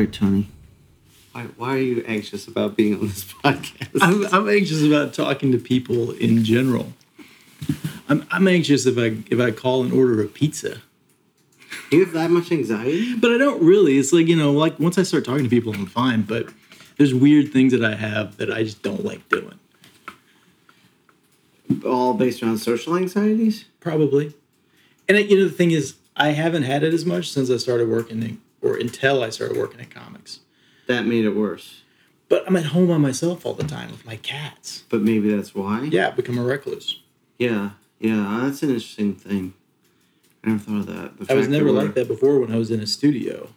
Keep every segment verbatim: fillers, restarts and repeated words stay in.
Sorry, Tony. Why, why are you anxious about being on this podcast? I'm, I'm anxious about talking to people in general. I'm, I'm anxious if I if I call and order a pizza. You have that much anxiety? But I don't really. It's like, you know, like once I start talking to people, I'm fine. But there's weird things that I have that I just don't like doing. All based around social anxieties? Probably. And, you know, the thing is, I haven't had it as much since I started working, in, or until I started working at comics. That made it worse. But I'm at home by myself all the time with my cats. But maybe that's why? Yeah, I've become a recluse. Yeah, yeah, that's an interesting thing. I never thought of that. The I was never like that before when I was in a studio.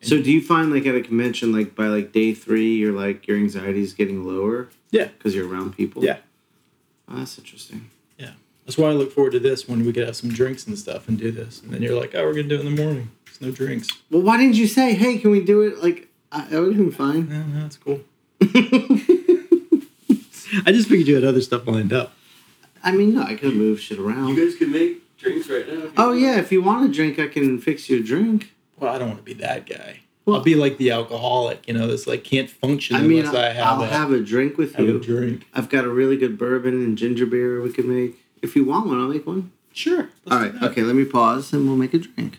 And so do you find, like, at a convention, like, by, like, day three, you're, like, your anxiety is getting lower? Yeah. Because you're around people? Yeah. Oh, that's interesting. Yeah. That's why I look forward to this, when we could have some drinks and stuff and do this. And then you're like, oh, we're going to do it in the morning. There's no drinks. Well, why didn't you say, hey, can we do it? Like, I, I would have been fine. No, no, it's cool. I just figured you had other stuff lined up. I mean, no, I could have moved shit around. You guys could make drinks right now. Oh, yeah. Know. If you want a drink, I can fix you a drink. Well, I don't want to be that guy. Well, I'll be like the alcoholic, you know, that's like can't function I mean, unless I, I have I'll a... I'll have a drink with you. Have a drink. I've got a really good bourbon and ginger beer we could make. If you want one, I'll make one. Sure. All right. Okay, let me pause and we'll make a drink.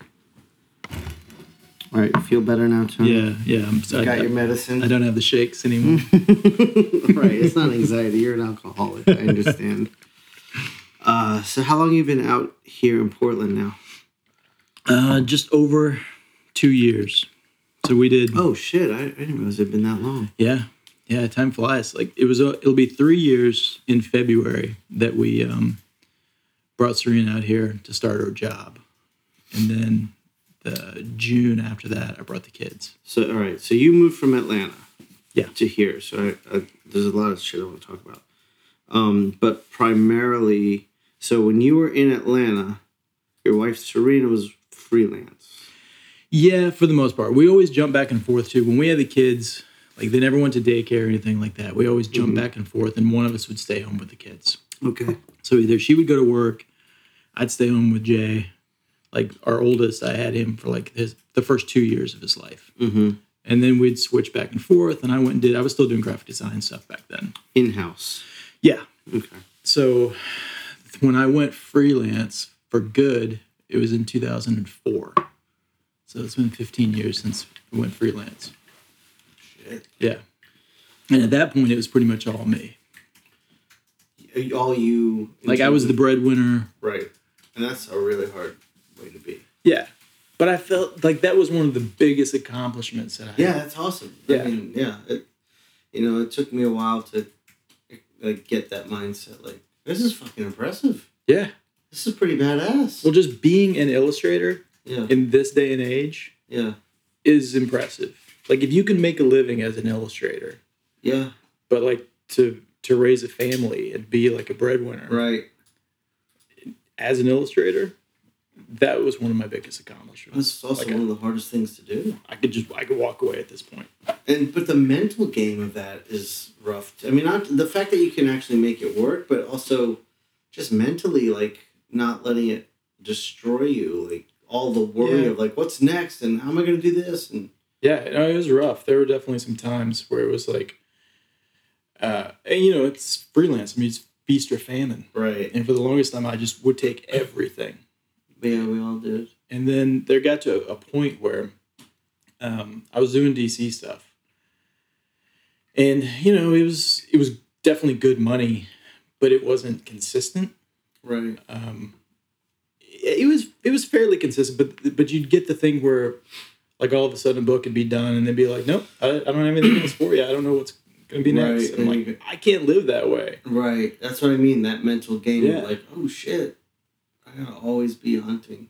All right. Feel better now, Tony? Yeah, yeah. I'm sorry. You got I, your medicine? I don't have the shakes anymore. Right. It's not anxiety. You're an alcoholic. I understand. Uh, so how long have you been out here in Portland now? Uh, just over two years. So we did. Oh shit! I, I didn't realize it'd been that long. Yeah, yeah. Time flies. Like it was. A, it'll be three years in February that we um, brought Serena out here to start our job, and then the June after that, I brought the kids. So all right. So you moved from Atlanta. Yeah. To here. So I, I, there's a lot of shit I want to talk about. Um, but primarily, so when you were in Atlanta, your wife Serena was freelance. Yeah, for the most part. We always jump back and forth, too. When we had the kids, like, they never went to daycare or anything like that. We always jumped mm-hmm. back and forth, and one of us would stay home with the kids. Okay. So either she would go to work, I'd stay home with Jay. Like, our oldest, I had him for, like, his, the first two years of his life. Mm-hmm. And then we'd switch back and forth, and I went and did, I was still doing graphic design stuff back then. In-house. Yeah. Okay. So when I went freelance for good, it was in two thousand four. So it's been fifteen years since we went freelance. Shit. Yeah. And at that point, it was pretty much all me. All you... Like, I was the breadwinner. Right. And that's a really hard way to be. Yeah. But I felt like that was one of the biggest accomplishments that I yeah, had. Yeah, that's awesome. Yeah. I mean, yeah. It, you know, it took me a while to, like, get that mindset. Like, this is fucking impressive. Yeah. This is pretty badass. Well, just being an illustrator... Yeah. In this day and age, yeah, is impressive. Like if you can make a living as an illustrator, yeah, but like to to raise a family and be like a breadwinner, right? As an illustrator, that was one of my biggest accomplishments. That's also like one I, of the hardest things to do. I could just I could walk away at this point. And but the mental game of that is rough. I mean, not the fact that you can actually make it work, but also just mentally, like not letting it destroy you, like. All the worry yeah. of like, what's next, and how am I going to do this? And yeah, no, it was rough. There were definitely some times where it was like, uh, and, you know, it's freelance. I mean, it's feast or famine. Right. And for the longest time, I just would take everything. Yeah, we all did. And then there got to a point where um, I was doing D C stuff, and you know, it was it was definitely good money, but it wasn't consistent. Right. Um, It was it was fairly consistent, but but you'd get the thing where, like all of a sudden, a book would be done, and they'd be like, "Nope, I, I don't have anything else for you. I don't know what's gonna be right. next." And I'm like, I can't live that way. Right. That's what I mean. That mental game yeah. of like, oh shit, I gotta always be hunting.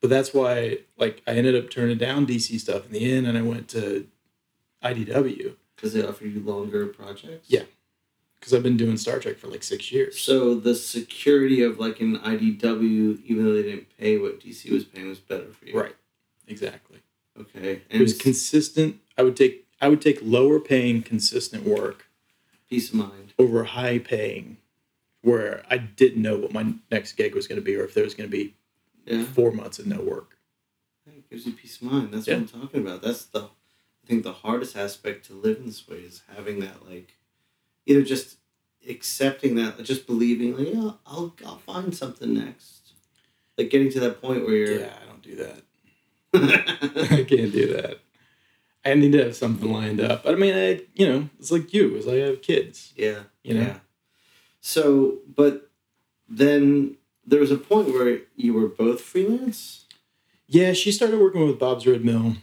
But that's why, like, I ended up turning down D C stuff in the end, and I went to I D W because they offer you longer projects. Yeah. Because I've been doing Star Trek for like six years. So the security of like an I D W, even though they didn't pay what D C was paying, was better for you. Right. Exactly. Okay. And it was consistent. I would take I would take lower paying, consistent work. Peace of mind. Over high paying, where I didn't know what my next gig was going to be, or if there was going to be yeah. four months of no work. It gives you peace of mind. That's yeah. what I'm talking about. That's the think the hardest aspect to live in this way is having that, like, either just accepting that, just believing, like, yeah, I'll I'll find something next. Like, getting to that point where you're... Yeah, I don't do that. I can't do that. I need to have something lined up. But, I mean, I, you know, it's like you. It's like I have kids. Yeah. You know? Yeah. So, but then there was a point where you were both freelance? Yeah, she started working with Bob's Red Mill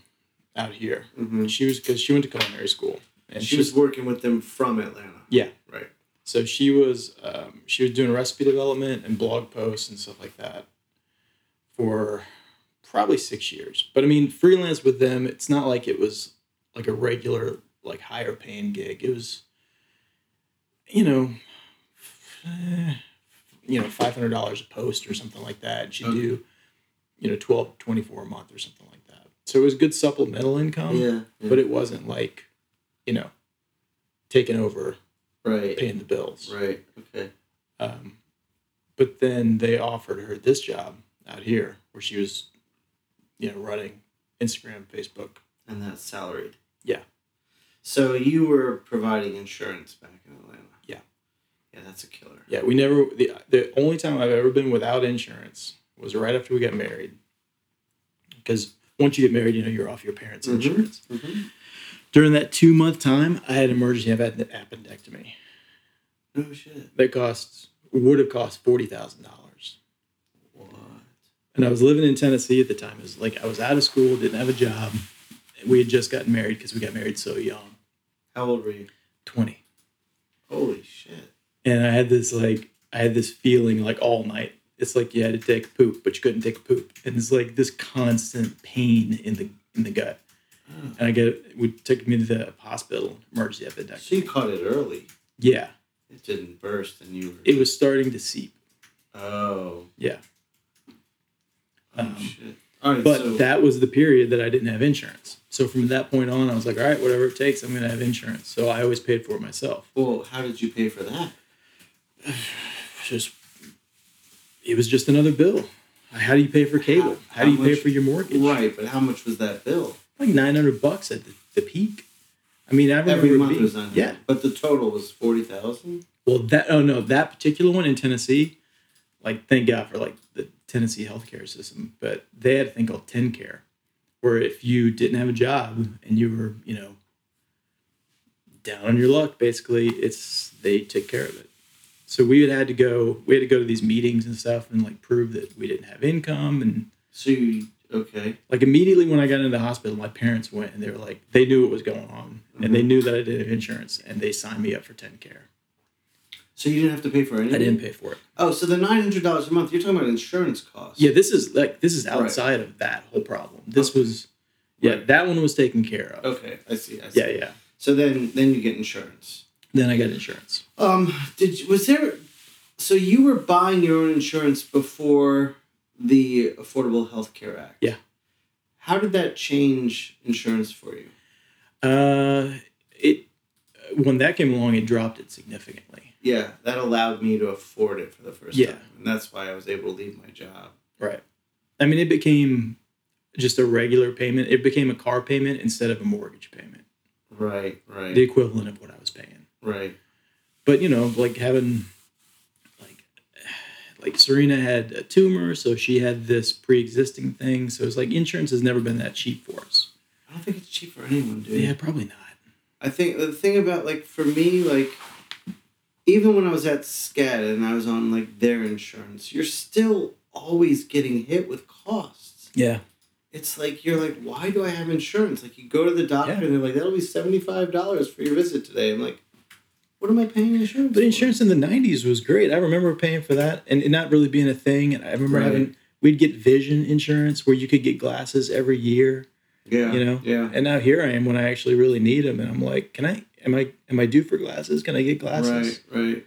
out here. Mm-hmm. She was, because she went to culinary school. And she, she was working with them from Atlanta. Yeah. Right. So she was, um, she was doing recipe development and blog posts and stuff like that for probably six years. But I mean, freelance with them, it's not like it was like a regular, like higher paying gig. It was, you know, eh, you know, five hundred dollars a post or something like that. She'd okay. do, you know, twelve, twenty-four a month or something like that. So it was good supplemental income, yeah, yeah. but it wasn't like, you know, taking over, right, paying the bills. Right. Okay. Um, but then they offered her this job out here where she was, you know, running Instagram, Facebook. And that's salaried. Yeah. So you were providing insurance back in Atlanta. Yeah. Yeah, that's a killer. Yeah, we never, the, the only time I've ever been without insurance was right after we got married. Because once you get married, you know, you're off your parents' mm-hmm. insurance. Mm-hmm. During that two-month time, I had an emergency appendectomy. Oh, shit. That costs, would have cost forty thousand dollars. What? And I was living in Tennessee at the time. It was like I was out of school, didn't have a job. We had just gotten married because we got married so young. How old were you? twenty. Holy shit. And I had this, like, I had this feeling, like, all night. It's like you had to take a poop, but you couldn't take a poop. And it's like this constant pain in the in the gut. Oh. And I get it would take me to the hospital, emergency appendectomy. So you caught it early. Yeah. It didn't burst and you were... It was starting to seep. Oh. Yeah. Oh, um, shit. All right, but so... that was the period that I didn't have insurance. So from that point on, I was like, all right, whatever it takes, I'm going to have insurance. So I always paid for it myself. Well, how did you pay for that? Just... It was just another bill. How do you pay for cable? How, how, how do you much, pay for your mortgage? Right, but how much was that bill? Like nine hundred bucks at the, the peak. I mean, I remember every month being, was nine hundred. Yeah, but the total was forty thousand. Well, that oh no, that particular one in Tennessee, like thank God for like the Tennessee healthcare system, but they had a thing called TenCare, where if you didn't have a job and you were you know down on your luck, basically, it's they take care of it. So we had had to go. We had to go to these meetings and stuff, and like prove that we didn't have income. And so, you, okay, like immediately when I got into the hospital, my parents went and they were like, they knew what was going on, mm-hmm. and they knew that I didn't have insurance, and they signed me up for TenCare. So you didn't have to pay for anything. I didn't pay for it. Oh, so the nine hundred dollars a month. You're talking about insurance costs. Yeah, this is like this is outside right. of that whole problem. This okay. was, yeah, right. that one was taken care of. Okay, I see. I see. Yeah, yeah. So then, then you get insurance. Then I got insurance. Um, did was there? So you were buying your own insurance before the Affordable Health Care Act. Yeah. How did that change insurance for you? Uh, it when that came along, it dropped it significantly. Yeah, that allowed me to afford it for the first yeah. time, and that's why I was able to leave my job. Right. I mean, it became just a regular payment. It became a car payment instead of a mortgage payment. Right. Right. The equivalent of what I was paying. Right. But, you know, like having, like, like Serena had a tumor, so she had this pre-existing thing. So it's like insurance has never been that cheap for us. I don't think it's cheap for anyone, dude. Yeah, probably not. I think the thing about, like, for me, like, even when I was at SCAD and I was on, like, their insurance, you're still always getting hit with costs. Yeah. It's like, you're like, why do I have insurance? Like, you go to the doctor yeah. and they're like, that'll be seventy-five dollars for your visit today. I'm like... What am I paying insurance? But insurance for? In the nineties was great. I remember paying for that and it not really being a thing. And I remember right. having we'd get vision insurance where you could get glasses every year. Yeah, you know. Yeah. And now here I am when I actually really need them, and I'm like, can I? Am I? Am I due for glasses? Can I get glasses? Right, right.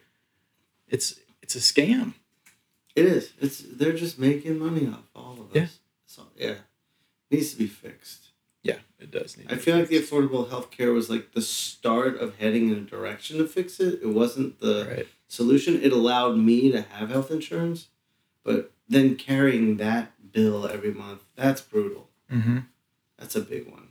It's it's a scam. It is. It's they're just making money off all of us. Yeah. So yeah, it needs to be fixed. Yeah, it does need I to feel like the affordable health care was like the start of heading in a direction to fix it. It wasn't the right. solution. It allowed me to have health insurance, but then carrying that bill every month, that's brutal. Mm-hmm. That's a big one.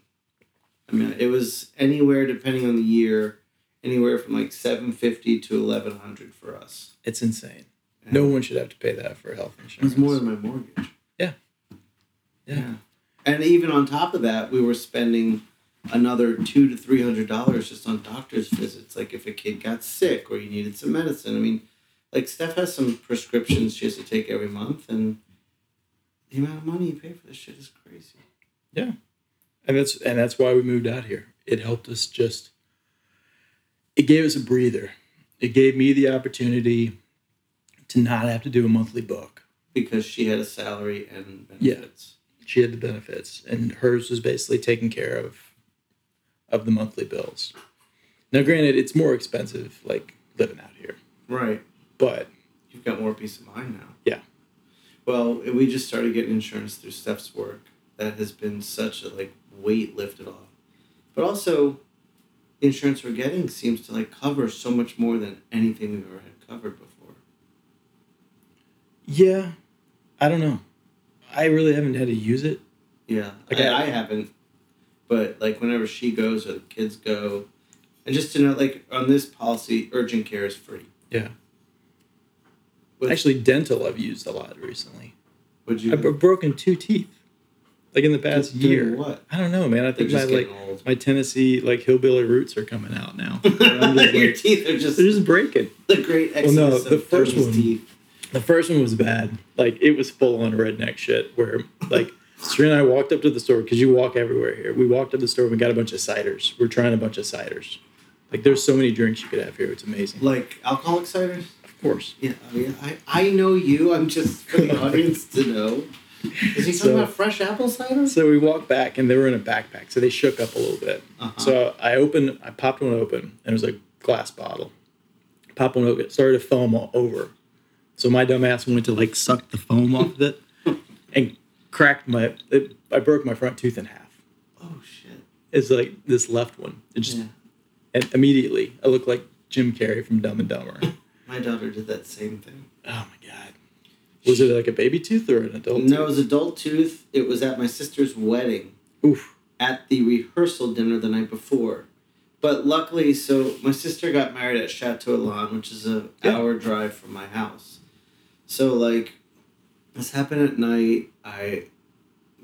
I mean, it was anywhere, depending on the year, anywhere from like seven hundred fifty dollars to eleven hundred dollars for us. It's insane. And no one should have to pay that for health insurance. It's more than my mortgage. Yeah. Yeah. Yeah. And even on top of that, we were spending another two to three hundred dollars just on doctor's visits. Like if a kid got sick or you needed some medicine. I mean, like Steph has some prescriptions she has to take every month, and the amount of money you pay for this shit is crazy. Yeah, and that's and that's why we moved out here. It helped us just. It gave us a breather. It gave me the opportunity to not have to do a monthly book because she had a salary and benefits. Yeah, she had the benefits, and hers was basically taken care of. Of the monthly bills. Now, granted, it's more expensive, like, living out here. Right. But you've got more peace of mind now. Yeah. Well, we just started getting insurance through Steph's work. That has been such a, like, weight lifted off. But also, the insurance we're getting seems to, like, cover so much more than anything we've ever had covered before. Yeah. I don't know. I really haven't had to use it. Yeah. Like, I, I, I haven't. But, like, whenever she goes or the kids go, and just to know, like, on this policy, urgent care is free. Yeah. Which, actually, dental I've used a lot recently. Would you? I've do? broken two teeth, like, in the past Doing year. What? I don't know, man. I think my, like, old. my Tennessee, like, hillbilly roots are coming out now. Just, like, your teeth are just... They're just breaking. The great excess well, no, the first one, teeth. The first one was bad. Like, it was full-on redneck shit where, like... Serena and I walked up to the store, because you walk everywhere here. We walked up to the store, we got a bunch of ciders. We're trying a bunch of ciders. Like, there's so many drinks you could have here. It's amazing. Like, alcoholic ciders? Of course. Yeah, I mean, I, I know you. I'm just for the audience to know. Is he talking so, about fresh apple cider? So we walked back, and they were in a backpack, so they shook up a little bit. Uh-huh. So I opened, I popped one open, and it was a glass bottle. Popped one open, it started to foam all over. So my dumb ass went to, like, suck the foam off of it, and... Cracked my, it, I broke my front tooth in half. Oh shit! It's like this left one. It just, yeah. And immediately I look like Jim Carrey from Dumb and Dumber. My daughter did that same thing. Oh my god! Was she, it like a baby tooth or an adult? No, tooth? It was adult tooth. It was at my sister's wedding. Oof! At the rehearsal dinner the night before, but luckily, so my sister got married at Chateau Elan, which is an yeah. hour drive from my house. So like. This happened at night. I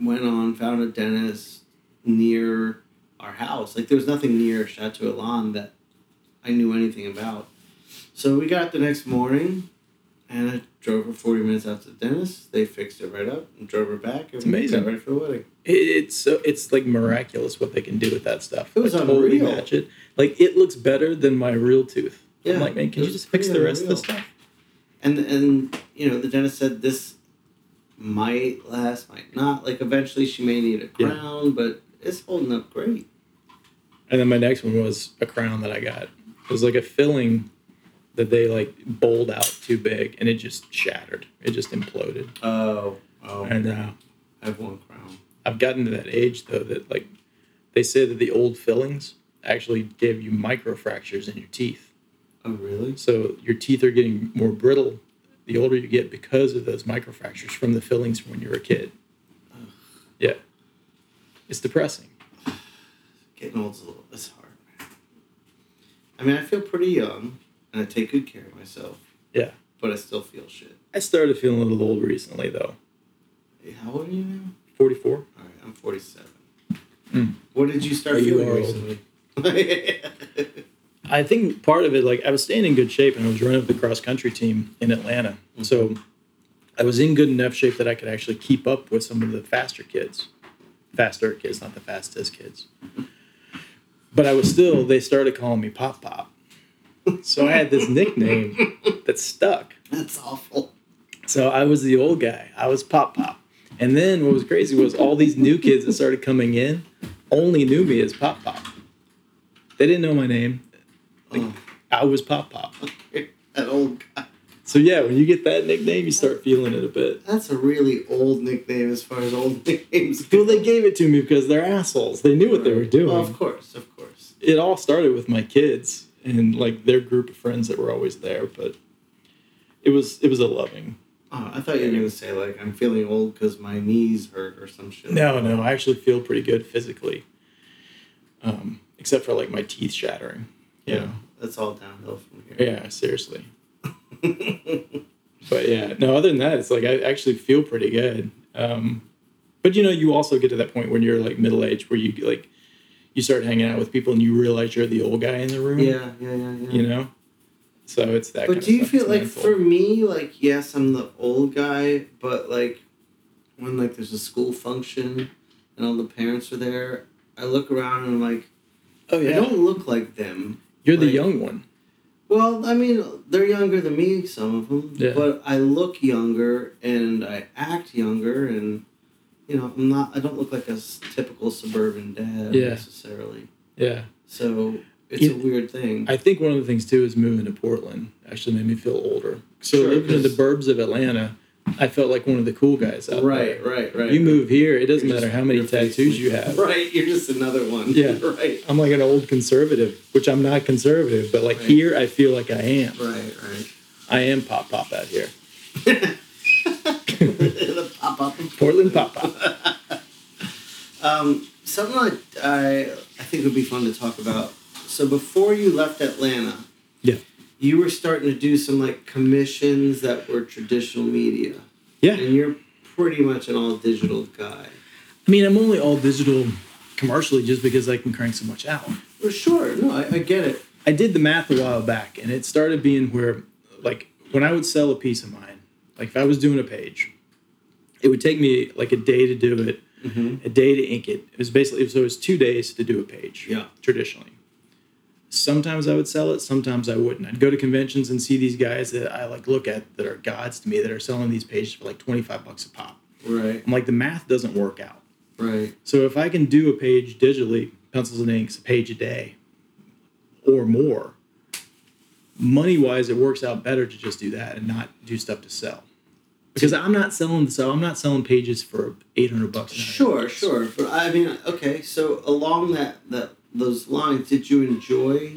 went on, found a dentist near our house. Like, there was nothing near Chateau Elan that I knew anything about. So we got up the next morning, and I drove her forty minutes out to the dentist. They fixed it right up and drove her back. And it's amazing. Got ready for the wedding. It, it's, so, it's, like, miraculous what they can do with that stuff. It was like, unreal. Totally match it. Like, it looks better than my real tooth. Yeah, I'm like, man, can you just fix the rest unreal. of the stuff? And, and, you know, the dentist said this... might last, might not. Like, eventually she may need a crown, yeah. but it's holding up great. And then my next one was a crown that I got. It was, like, a filling that they, like, bowled out too big, and it just shattered. It just imploded. Oh. Oh. And uh, I have one crown. I've gotten to that age, though, that, like, they say that the old fillings actually give you microfractures in your teeth. Oh, really? So your teeth are getting more brittle the older you get because of those microfractures from the fillings from when you were a kid. Ugh. Yeah. It's depressing. Getting old is a little, it's hard, man. I mean, I feel pretty young, and I take good care of myself. Yeah. But I still feel shit. I started feeling a little old recently, though. Hey, how old are you now? forty-four. All right, I'm forty-seven. Mm. What did you start oh, feeling you recently? I think part of it, like, I was staying in good shape, and I was running the cross-country team in Atlanta. Mm-hmm. So I was in good enough shape that I could actually keep up with some of the faster kids. Faster kids, not the fastest kids. But I was still, they started calling me Pop Pop. So I had this nickname that stuck. That's awful. So I was the old guy. I was Pop Pop. And then what was crazy was all these new kids that started coming in only knew me as Pop Pop. They didn't know my name. Like, oh. I was Pop Pop. That old guy. So yeah, when you get that nickname, you start feeling it a bit. That's a really old nickname as far as old nicknames go. Well, they gave it to me because they're assholes. They knew what they were doing. Well, of course, of course. It all started with my kids and like their group of friends that were always there, but it was it was a loving. Oh, I thought you were going to say like I'm feeling old because my knees hurt or some shit. No, no, I actually feel pretty good physically. um, except for like my teeth shattering. You yeah, know? That's all downhill from here. Yeah, seriously. But yeah, no, other than that, it's like I actually feel pretty good. Um, but, you know, you also get to that point when you're like middle aged where you like you start hanging out with people and you realize you're the old guy in the room. Yeah, yeah, yeah, yeah. You know? So it's that. But kind do of you feel like mindful. For me, like, yes, I'm the old guy, but like when like there's a school function and all the parents are there, I look around and I'm like, oh yeah, I don't look like them. You're like, the young one. Well, I mean, they're younger than me, some of them, yeah. But I look younger and I act younger, and you know, I'm not. I don't look like a typical suburban dad yeah. necessarily. Yeah. So it's you, a weird thing. I think one of the things too is moving to Portland actually made me feel older. So sure, living in the burbs of Atlanta, I felt like one of the cool guys out right, there. Right, right, right. You move here, it doesn't you're matter just, how many tattoos you have. Right, you're just another one. Yeah. Right. I'm like an old conservative, which I'm not conservative, but like right. here I feel like I am. Right, right. I am Pop Pop out here. The Pop Pop. Portland Pop Pop. um, something like I, I think would be fun to talk about. So before you left Atlanta... Yeah. You were starting to do some, like, commissions that were traditional media. Yeah. And you're pretty much an all-digital guy. I mean, I'm only all-digital commercially just because I can crank so much out. For sure. No, I, I get it. I did the math a while back, and it started being where, like, when I would sell a piece of mine, like, if I was doing a page, it would take me, like, a day to do it, mm-hmm. a day to ink it. It was basically, so it was two days to do a page. Yeah. Traditionally. Sometimes I would sell it, sometimes I wouldn't. I'd go to conventions and see these guys that I like look at that are gods to me that are selling these pages for like twenty-five bucks a pop. Right. I'm like, the math doesn't work out. Right. So if I can do a page digitally, pencils and inks, a page a day or more, money-wise it works out better to just do that and not do stuff to sell. Because I'm not selling so I'm not selling pages for eight hundred bucks. Sure, sure. But I mean, okay, so along that that those lines, did you enjoy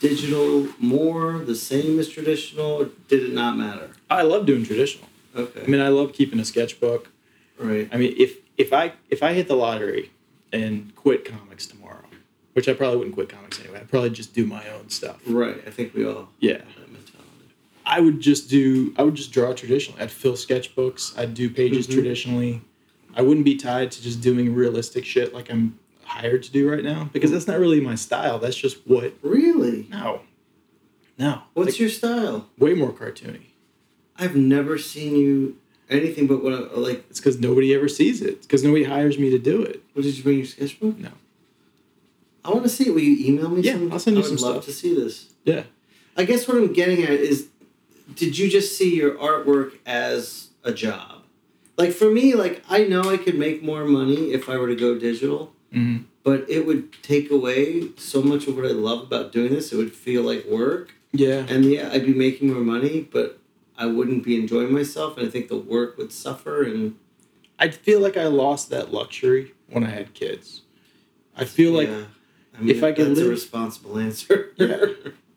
digital more, the same as traditional, or did it not matter? I love doing traditional. Okay. I mean, I love keeping a sketchbook. Right. I mean, if if I if I hit the lottery and quit comics tomorrow, which I probably wouldn't quit comics anyway, I'd probably just do my own stuff. Right. I think we all yeah. have that mentality. I would just do I would just draw traditionally. I'd fill sketchbooks, I'd do pages mm-hmm. traditionally. I wouldn't be tied to just doing realistic shit like I'm hired to do right now, because that's not really my style. That's just what really no no what's like, your style way more cartoony. I've never seen you anything but what I like. It's because nobody ever sees it. It's because nobody hires me to do it. What, did you bring your sketchbook? No, I want to see it. Will you email me yeah something? I'll send you I would some love stuff. To see this. Yeah, I guess what I'm getting at is, did you just see your artwork as a job? Like for me, like I know I could make more money if I were to go digital. Mm-hmm. But it would take away so much of what I love about doing this. It would feel like work. Yeah. And yeah, I'd be making more money, but I wouldn't be enjoying myself, and I think the work would suffer. And I'd feel like I lost that luxury when I had kids. I feel yeah. like I mean, if I could live... That's a responsible answer. Yeah.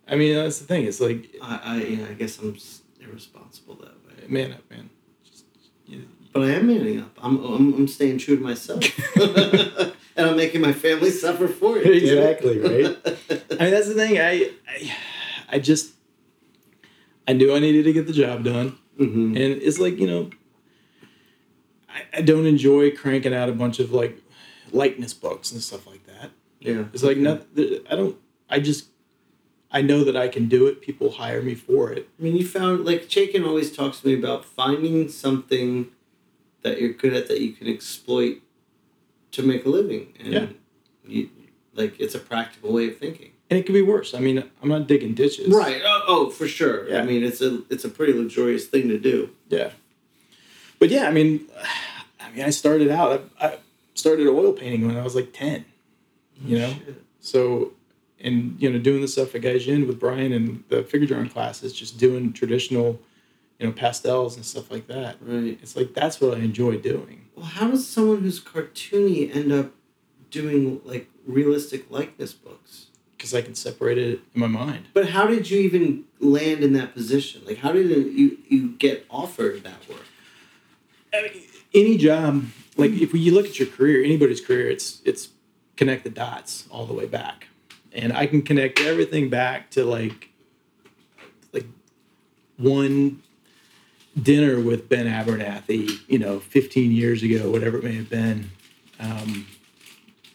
I mean, that's the thing. It's like... I, I, yeah, I guess I'm irresponsible that way. Man up, man. Just, you know, but I am manning up. I'm, I'm, I'm staying true to myself. And I'm making my family suffer for it. Exactly, right? I mean, that's the thing. I, I I just, I knew I needed to get the job done. Mm-hmm. And it's like, you know, I, I don't enjoy cranking out a bunch of, like, likeness books and stuff like that. Yeah. It's like, not, I don't, I just, I know that I can do it. People hire me for it. I mean, you found, like, Chaykin always talks to me about finding something that you're good at that you can exploit to make a living, and yeah. you, like it's a practical way of thinking, and it could be worse. I mean, I'm not digging ditches, right? Oh, oh for sure. Yeah. I mean, it's a it's a pretty luxurious thing to do. Yeah, but yeah, I mean, I mean, I started out. I, I started oil painting when I was like ten. You oh, know, shit. So and you know, doing the stuff at Gaijin with Brian and the figure drawing classes, just doing traditional, you know, pastels and stuff like that. Right. It's like, that's what I enjoy doing. Well, how does someone who's cartoony end up doing, like, realistic likeness books? Because I can separate it in my mind. But how did you even land in that position? Like, how did it, you, you get offered that work? I mean, any job, like, if you look at your career, anybody's career, it's it's connect the dots all the way back. And I can connect everything back to like like one dinner with Ben Abernathy, you know, fifteen years ago, whatever it may have been. Um,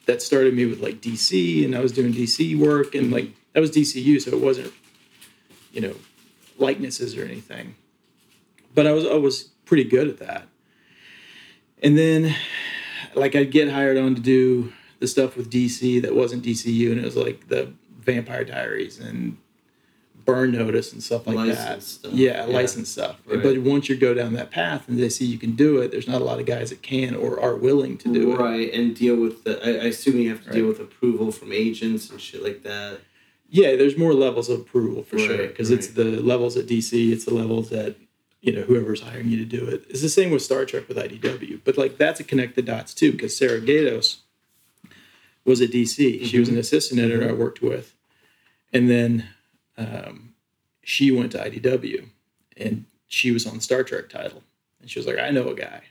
that started me with like D C, and I was doing D C work, and like that was D C U, so it wasn't, you know, likenesses or anything. But I was I was pretty good at that. And then like I'd get hired on to do the stuff with D C that wasn't D C U, and it was like the Vampire Diaries and Burn Notice and stuff like license that. Stuff. Yeah, yeah, licensed stuff. Right. But once you go down that path and they see you can do it, there's not a lot of guys that can or are willing to do right. it. Right, and deal with the... I, I assume you have to right. deal with approval from agents and shit like that. Yeah, there's more levels of approval for right, sure, because right. it's the levels at D C, it's the levels at, you know, whoever's hiring you to do it. It's the same with Star Trek with I D W, but, like, that's a connect the dots, too, because Sarah Gatos was at D C. Mm-hmm. She was an assistant editor mm-hmm. I worked with. And then... Um, she went to I D W, and she was on the Star Trek title, and she was like, I know a guy.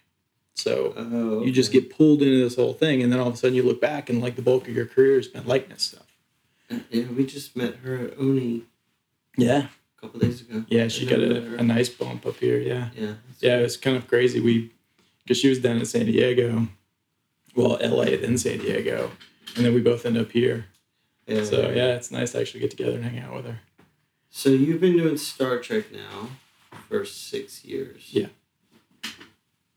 So oh, okay. you just get pulled into this whole thing, and then all of a sudden you look back, and like the bulk of your career has been likeness stuff. Yeah, we just met her at Oni. Yeah. A couple days ago. Yeah, she got a, a nice bump up here, yeah. Yeah, yeah, it was kind of crazy. We, because she was down in San Diego, well, L A, then San Diego, and then we both end up here. Yeah, so, yeah, yeah, it's nice to actually get together and hang out with her. So you've been doing Star Trek now for six years. Yeah.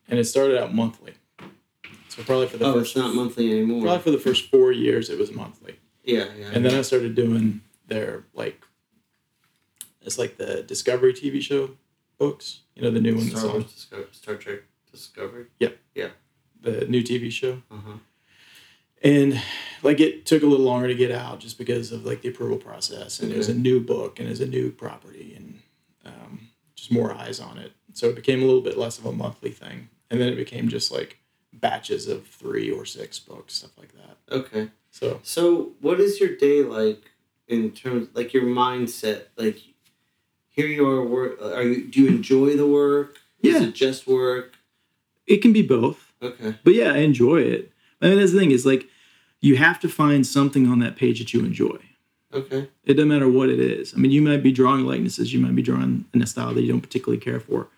And it started out monthly. So probably for the oh, first... Oh, it's not monthly anymore. Probably for the first four years it was monthly. Yeah, yeah. And then I started doing their, like... It's like the Discovery T V show books. You know, the new one that's on. Disco- Star Trek Discovery? Yeah. Yeah. The new T V show. Uh-huh. And, like, it took a little longer to get out just because of, like, the approval process. And okay. it was a new book, and it was a new property, and um, just more eyes on it. So it became a little bit less of a monthly thing. And then it became just, like, batches of three or six books, stuff like that. Okay. So so what is your day like in terms, like, your mindset? Like, here you are, work, are you, do you enjoy the work? Yeah. Is it just work? It can be both. Okay. But, yeah, I enjoy it. I mean, that's the thing is, like, you have to find something on that page that you enjoy. Okay. It doesn't matter what it is. I mean, you might be drawing likenesses. You might be drawing in a style that you don't particularly care for.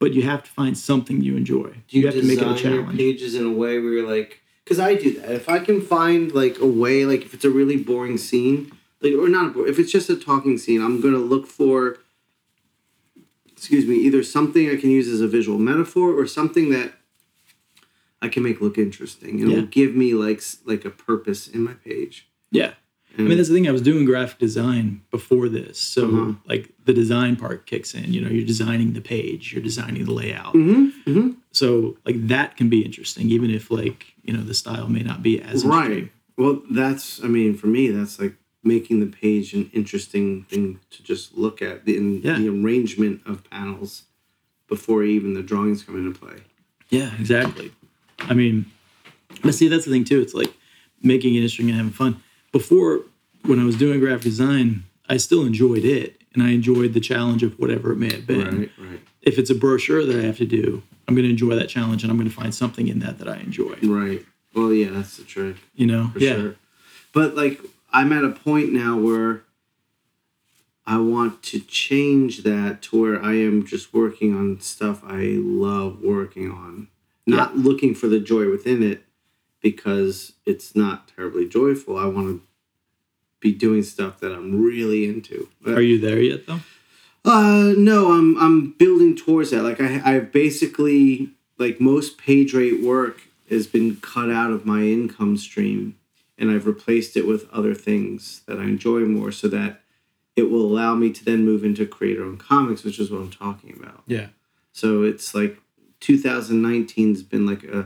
But you have to find something you enjoy. Do you, you have to make it a challenge. Your pages in a way where you're like... Because I do that. If I can find, like, a way, like, if it's a really boring scene... like, or not a boring... If it's just a talking scene, I'm going to look for... Excuse me. Either something I can use as a visual metaphor or something that... I can make look interesting. It'll yeah. give me like like a purpose in my page. Yeah. And I mean, that's the thing. I was doing graphic design before this. So uh-huh. like the design part kicks in, you know, you're designing the page, you're designing the layout. Mm-hmm. Mm-hmm. So like that can be interesting, even if like, you know, the style may not be as right. interesting. Well, that's, I mean, for me, that's like making the page an interesting thing to just look at. The, in, yeah. the arrangement of panels before even the drawings come into play. Yeah, exactly. I mean, but see, that's the thing, too. It's like making it interesting and having fun. Before, when I was doing graphic design, I still enjoyed it, and I enjoyed the challenge of whatever it may have been. Right, right. If it's a brochure that I have to do, I'm going to enjoy that challenge, and I'm going to find something in that that I enjoy. Right. Well, yeah, that's the trick. You know? For yeah. sure. But, like, I'm at a point now where I want to change that to where I am just working on stuff I love working on. Not yeah. looking for the joy within it because it's not terribly joyful. I want to be doing stuff that I'm really into. But, are you there yet, though? Uh, no, I'm I'm building towards that. Like, I, I've basically, like, most page rate work has been cut out of my income stream, and I've replaced it with other things that I enjoy more so that it will allow me to then move into creator-owned comics, which is what I'm talking about. Yeah. So it's like... twenty nineteen's been like a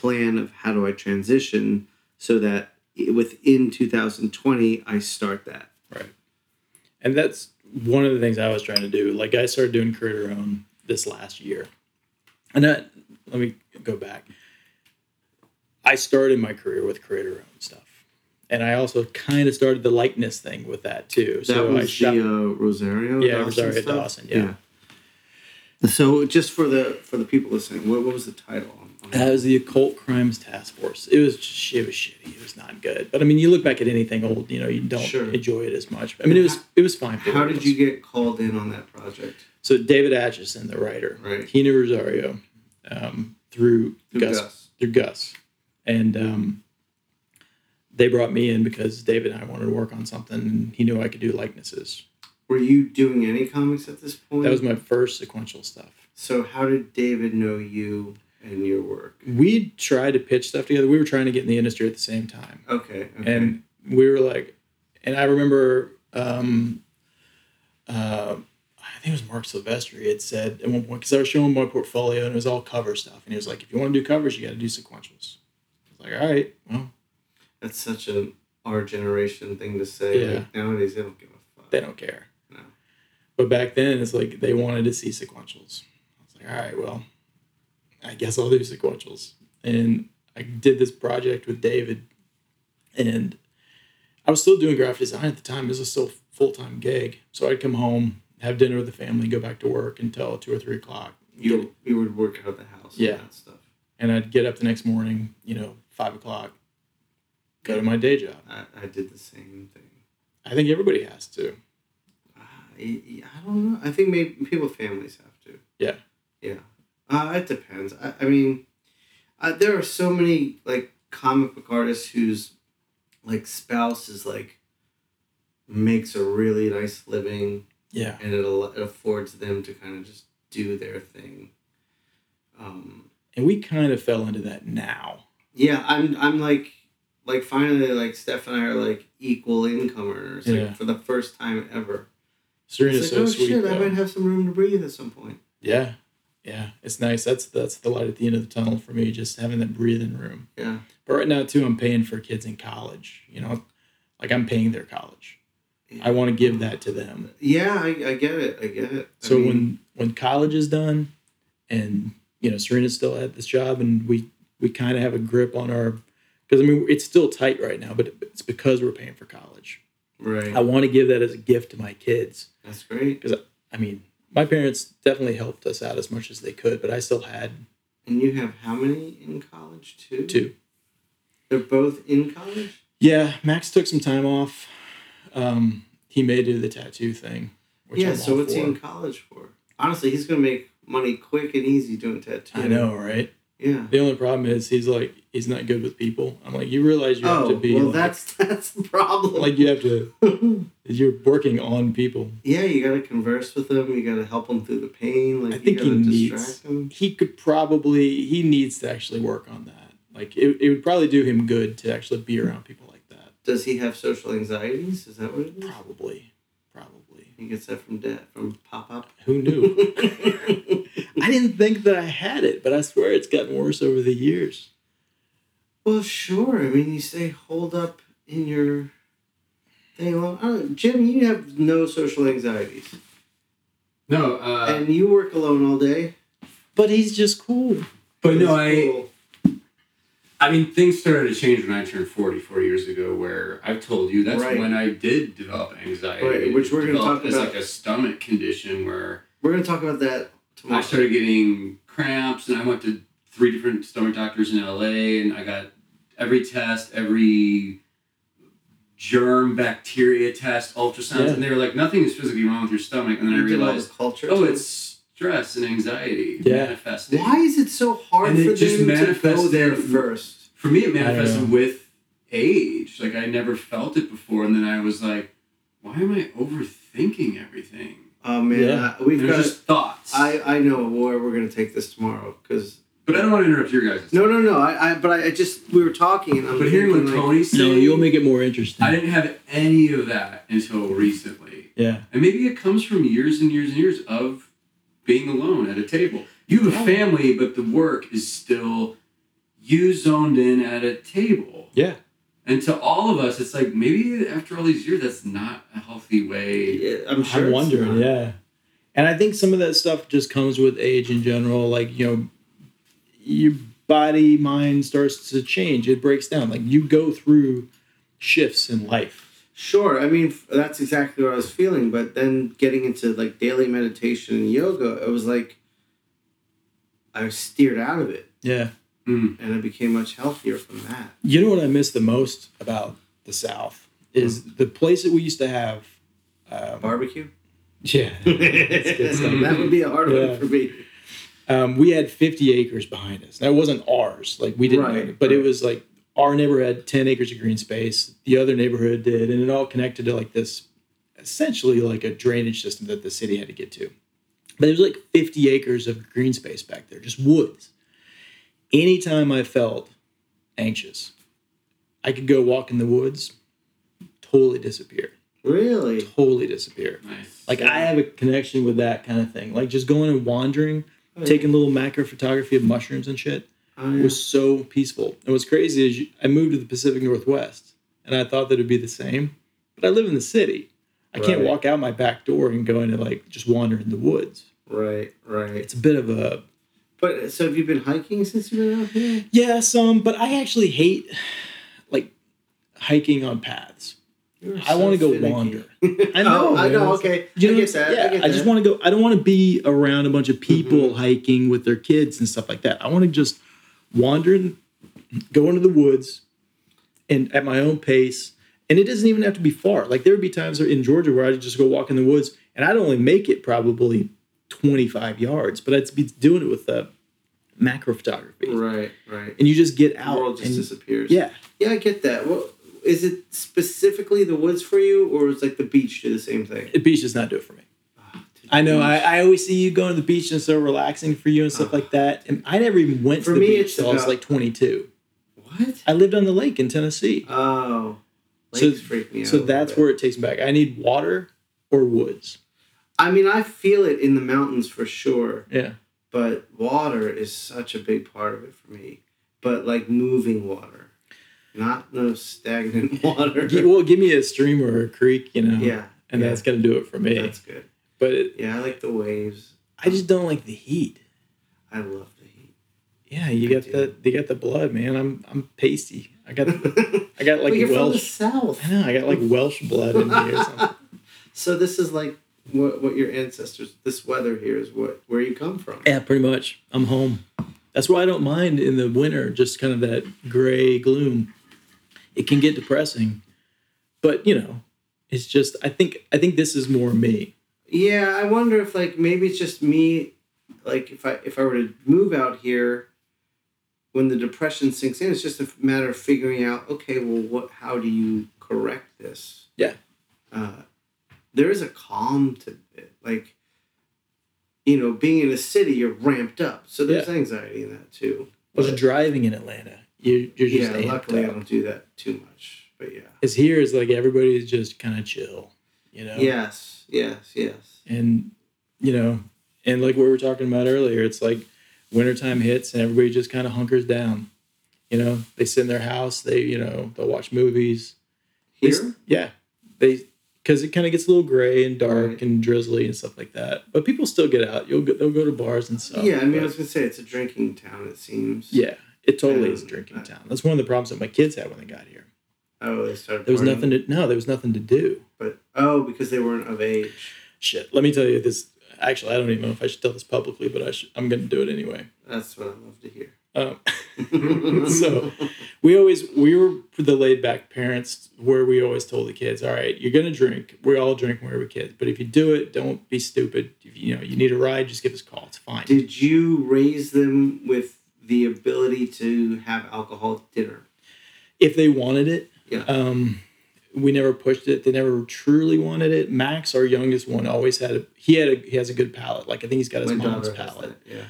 plan of how do I transition so that within two thousand twenty I start that. Right. And that's one of the things I was trying to do. Like I started doing Creator Own this last year. And that, let me go back. I started my career with Creator Own stuff. And I also kind of started the likeness thing with that too. That so was I shot, the uh, Rosario Yeah, Dawson Rosario stuff? Dawson, yeah. yeah. So just for the for the people listening, what, what was the title on, on as the Occult Crimes Task Force. It was just, it was shitty. It was not good. But I mean, you look back at anything old, you know, you don't sure. enjoy it as much. I mean, it was it was fine. How did you get called in on that project? So David Atchison, the writer, right. he knew Rosario um, through, through Gus, Gus through Gus, and um, they brought me in because David and I wanted to work on something, and he knew I could do likenesses. Were you doing any comics at this point? That was my first sequential stuff. So how did David know you and your work? We tried to pitch stuff together. We were trying to get in the industry at the same time. Okay. okay. And we were like, and I remember, um, uh, I think it was Mark Silvestri had said at one point, because I was showing my portfolio and it was all cover stuff. And he was like, if you want to do covers, you got to do sequentials. I was like, all right, well. That's such a our generation thing to say. Yeah. Like, nowadays, they don't give a fuck. They don't care. No. But back then, it's like they wanted to see sequentials. I was like, all right, well, I guess I'll do sequentials. And I did this project with David, and I was still doing graphic design at the time. This was still a full-time gig. So I'd come home, have dinner with the family, go back to work until two or three o'clock. You, you would work out of the house yeah. and that stuff. And I'd get up the next morning, you know, five o'clock, go to my day job. I, I did the same thing. I think everybody has to. Uh, I, I don't know. I think maybe people, families have to. Yeah. Yeah. Uh, it depends. I, I mean, uh, there are so many, like, comic book artists whose, like, spouse is, like, makes a really nice living. Yeah. And it, it affords them to kind of just do their thing. Um, and we kind of fell into that now. Yeah. I'm, I'm like, like, finally, like, Steph and I are, like, equal income earners yeah. like, for the first time ever. Serena's so sweet, though. It's like, oh, shit, I might have some room to breathe at some point. Yeah. Yeah, it's nice. That's that's the light at the end of the tunnel for me, just having that breathing room. Yeah. But right now, too, I'm paying for kids in college, you know? Like, I'm paying their college. Yeah. I want to give that to them. Yeah, I, I get it. I get it. So I mean, when, when college is done and, you know, Serena's still at this job and we, we kind of have a grip on our... Because, I mean, it's still tight right now, but it's because we're paying for college. Right. I want to give that as a gift to my kids. That's great. Because, I, I mean... My parents definitely helped us out as much as they could, but I still had... And you have how many in college, too? Two. They're both in college? Yeah. Max took some time off. Um, he may do the tattoo thing. Which yeah, I'm so what's for. He in college for? Honestly, he's going to make money quick and easy doing tattooing. I know, right? Yeah. The only problem is he's like, he's not good with people. I'm like, you realize you have oh, to be... well, like, that's, that's the problem. Like, you have to... You're working on people. Yeah, you got to converse with them. You got to help them through the pain. Like, I think you gotta he distract needs... Them. He could probably... He needs to actually work on that. Like, it, it would probably do him good to actually be around people like that. Does he have social anxieties? Is that what it is? Probably. Probably. He gets that from dad, from Pop-Up. Who knew? I didn't think that I had it, but I swear it's gotten worse over the years. Well, sure. I mean, you stay holed up in your thing. Long. I don't know. Jim, you have no social anxieties. No. Uh, and you work alone all day. But he's just cool. But he's no, I... Cool. I mean, things started to change when I turned forty four years ago, where I've told you that's right. when I did develop anxiety. Right, which we're going to talk about. It's like a stomach condition where... We're going to talk about that... I started getting cramps, and I went to three different stomach doctors in L A, and I got every test, every germ, bacteria test, ultrasounds, yeah. and they were like, nothing is physically wrong with your stomach. And then you I realized, culture oh, too? It's stress and anxiety yeah. manifesting. Why is it so hard and for it them to go there first? For me, it manifested with age. Like, I never felt it before, and then I was like, why am I overthinking everything? Oh man, yeah. I, we've They're got just thoughts. I, I know where we're gonna take this tomorrow, because. But I don't want to interrupt your guys. No, no, no. I, I but I, I just we were talking. And I'm but hearing what Tony said, no, you'll make it more interesting. I didn't have any of that until recently. Yeah, and maybe it comes from years and years and years of being alone at a table. You have yeah. family, but the work is still you zoned in at a table. Yeah. And to all of us, it's like, maybe after all these years, that's not a healthy way. Yeah, I'm sure. I'm wondering, yeah. And I think some of that stuff just comes with age in general. Like, you know, your body, mind starts to change. It breaks down. Like, you go through shifts in life. Sure. I mean, that's exactly what I was feeling. But then getting into, like, daily meditation and yoga, it was like I was steered out of it. Yeah. Mm. And I became much healthier from that. You know what I miss the most about the South is mm. the place that we used to have um, barbecue. Yeah, that's good stuff. That would be a hard yeah. one for me. Um, we had fifty acres behind us. That wasn't ours. Like we didn't, right, it, but right. it was like our neighborhood had ten acres of green space. The other neighborhood did, and it all connected to like this, essentially like a drainage system that the city had to get to. But there was like fifty acres of green space back there, just woods. Anytime I felt anxious, I could go walk in the woods, totally disappear. Really? Totally disappear. Nice. Like, I have a connection with that kind of thing. Like, just going and wandering, oh, yeah. taking little macro photography of mushrooms and shit oh, yeah. was so peaceful. And what's crazy is you, I moved to the Pacific Northwest, and I thought that it would be the same. But I live in the city. I right. can't walk out my back door and go into, like, just wander in the woods. Right, right. It's a bit of a... But so have you been hiking since you've been out here? Yeah, some, but I actually hate like hiking on paths. You're I so want to go finicky. Wander. I know. Oh, I know. Okay, you know, I get that. Yeah, I, get that. I just want to go. I don't want to be around a bunch of people mm-hmm. hiking with their kids and stuff like that. I want to just wander and go into the woods and at my own pace. And it doesn't even have to be far. Like there would be times in Georgia where I'd just go walk in the woods, and I'd only make it probably twenty-five yards, but I'd be doing it with the uh, macro photography. Right, right. And you just get out. The world just and, disappears. Yeah. Yeah, I get that. Well, is it specifically the woods for you, or is like the beach do the same thing? The beach does not do it for me. Oh, I know. I, I always see you going to the beach and it's so relaxing for you and stuff oh. like that. And I never even went for to the me, beach it's until about... I was like twenty-two. What? I lived on the lake in Tennessee. Oh. Lakes so, freak me out. So that's where it takes me back. I need water or woods. I mean, I feel it in the mountains for sure. Yeah. But water is such a big part of it for me. But like moving water, not no stagnant water. Well, give me a stream or a creek, you know. Yeah. And yeah. that's gonna do it for me. That's good. But it, yeah, I like the waves. I just don't like the heat. I love the heat. Yeah, you I got do. the you got the blood, man. I'm I'm pasty. I got the, I got like well, you're Welsh. From the South. I know. I got like Welsh blood in me or something. So this is like. What what your ancestors, this weather here is what where you come from. Yeah, pretty much. I'm home. That's why I don't mind in the winter, just kind of that gray gloom. It can get depressing. But, you know, it's just, I think I think this is more me. Yeah, I wonder if, like, maybe it's just me. Like, if I, if I were to move out here, when the depression sinks in, it's just a matter of figuring out, okay, well, what? How do you correct this? Yeah. Uh There is a calm to it. Like, you know, being in a city, you're ramped up. So there's yeah. anxiety in that, too. Well, but, driving in Atlanta, you're, you're just Yeah, luckily up. I don't do that too much. But, yeah. Because here is, like, everybody's just kind of chill, you know? Yes, yes, yes. And, you know, and like what we were talking about earlier, it's like wintertime hits and everybody just kind of hunkers down. You know, they sit in their house. They, you know, they'll watch movies. Here? They, yeah. They... Because it kind of gets a little gray and dark right. and drizzly and stuff like that. But people still get out. You'll go, They'll go to bars and stuff. Yeah, I mean, but, I was going to say, it's a drinking town, it seems. Yeah, it totally um, is a drinking uh, town. That's one of the problems that my kids had when they got here. Oh, they started There was partying. nothing to... No, there was nothing to do. But Oh, because they weren't of age. Shit, let me tell you this. Actually, I don't even know if I should tell this publicly, but I should, I'm going to do it anyway. That's what I love to hear. Um, so we always we were the laid back parents where we always told the kids, all right, you're gonna drink. We all drink when we were kids, but if you do it, don't be stupid. If you know you need a ride, just give us a call. It's fine. Did you raise them with the ability to have alcohol at dinner? If they wanted it, yeah. Um, we never pushed it. They never truly wanted it. Max, our youngest one, always had a he had a he has a good palate. Like I think he's got his My mom's palate. Yeah.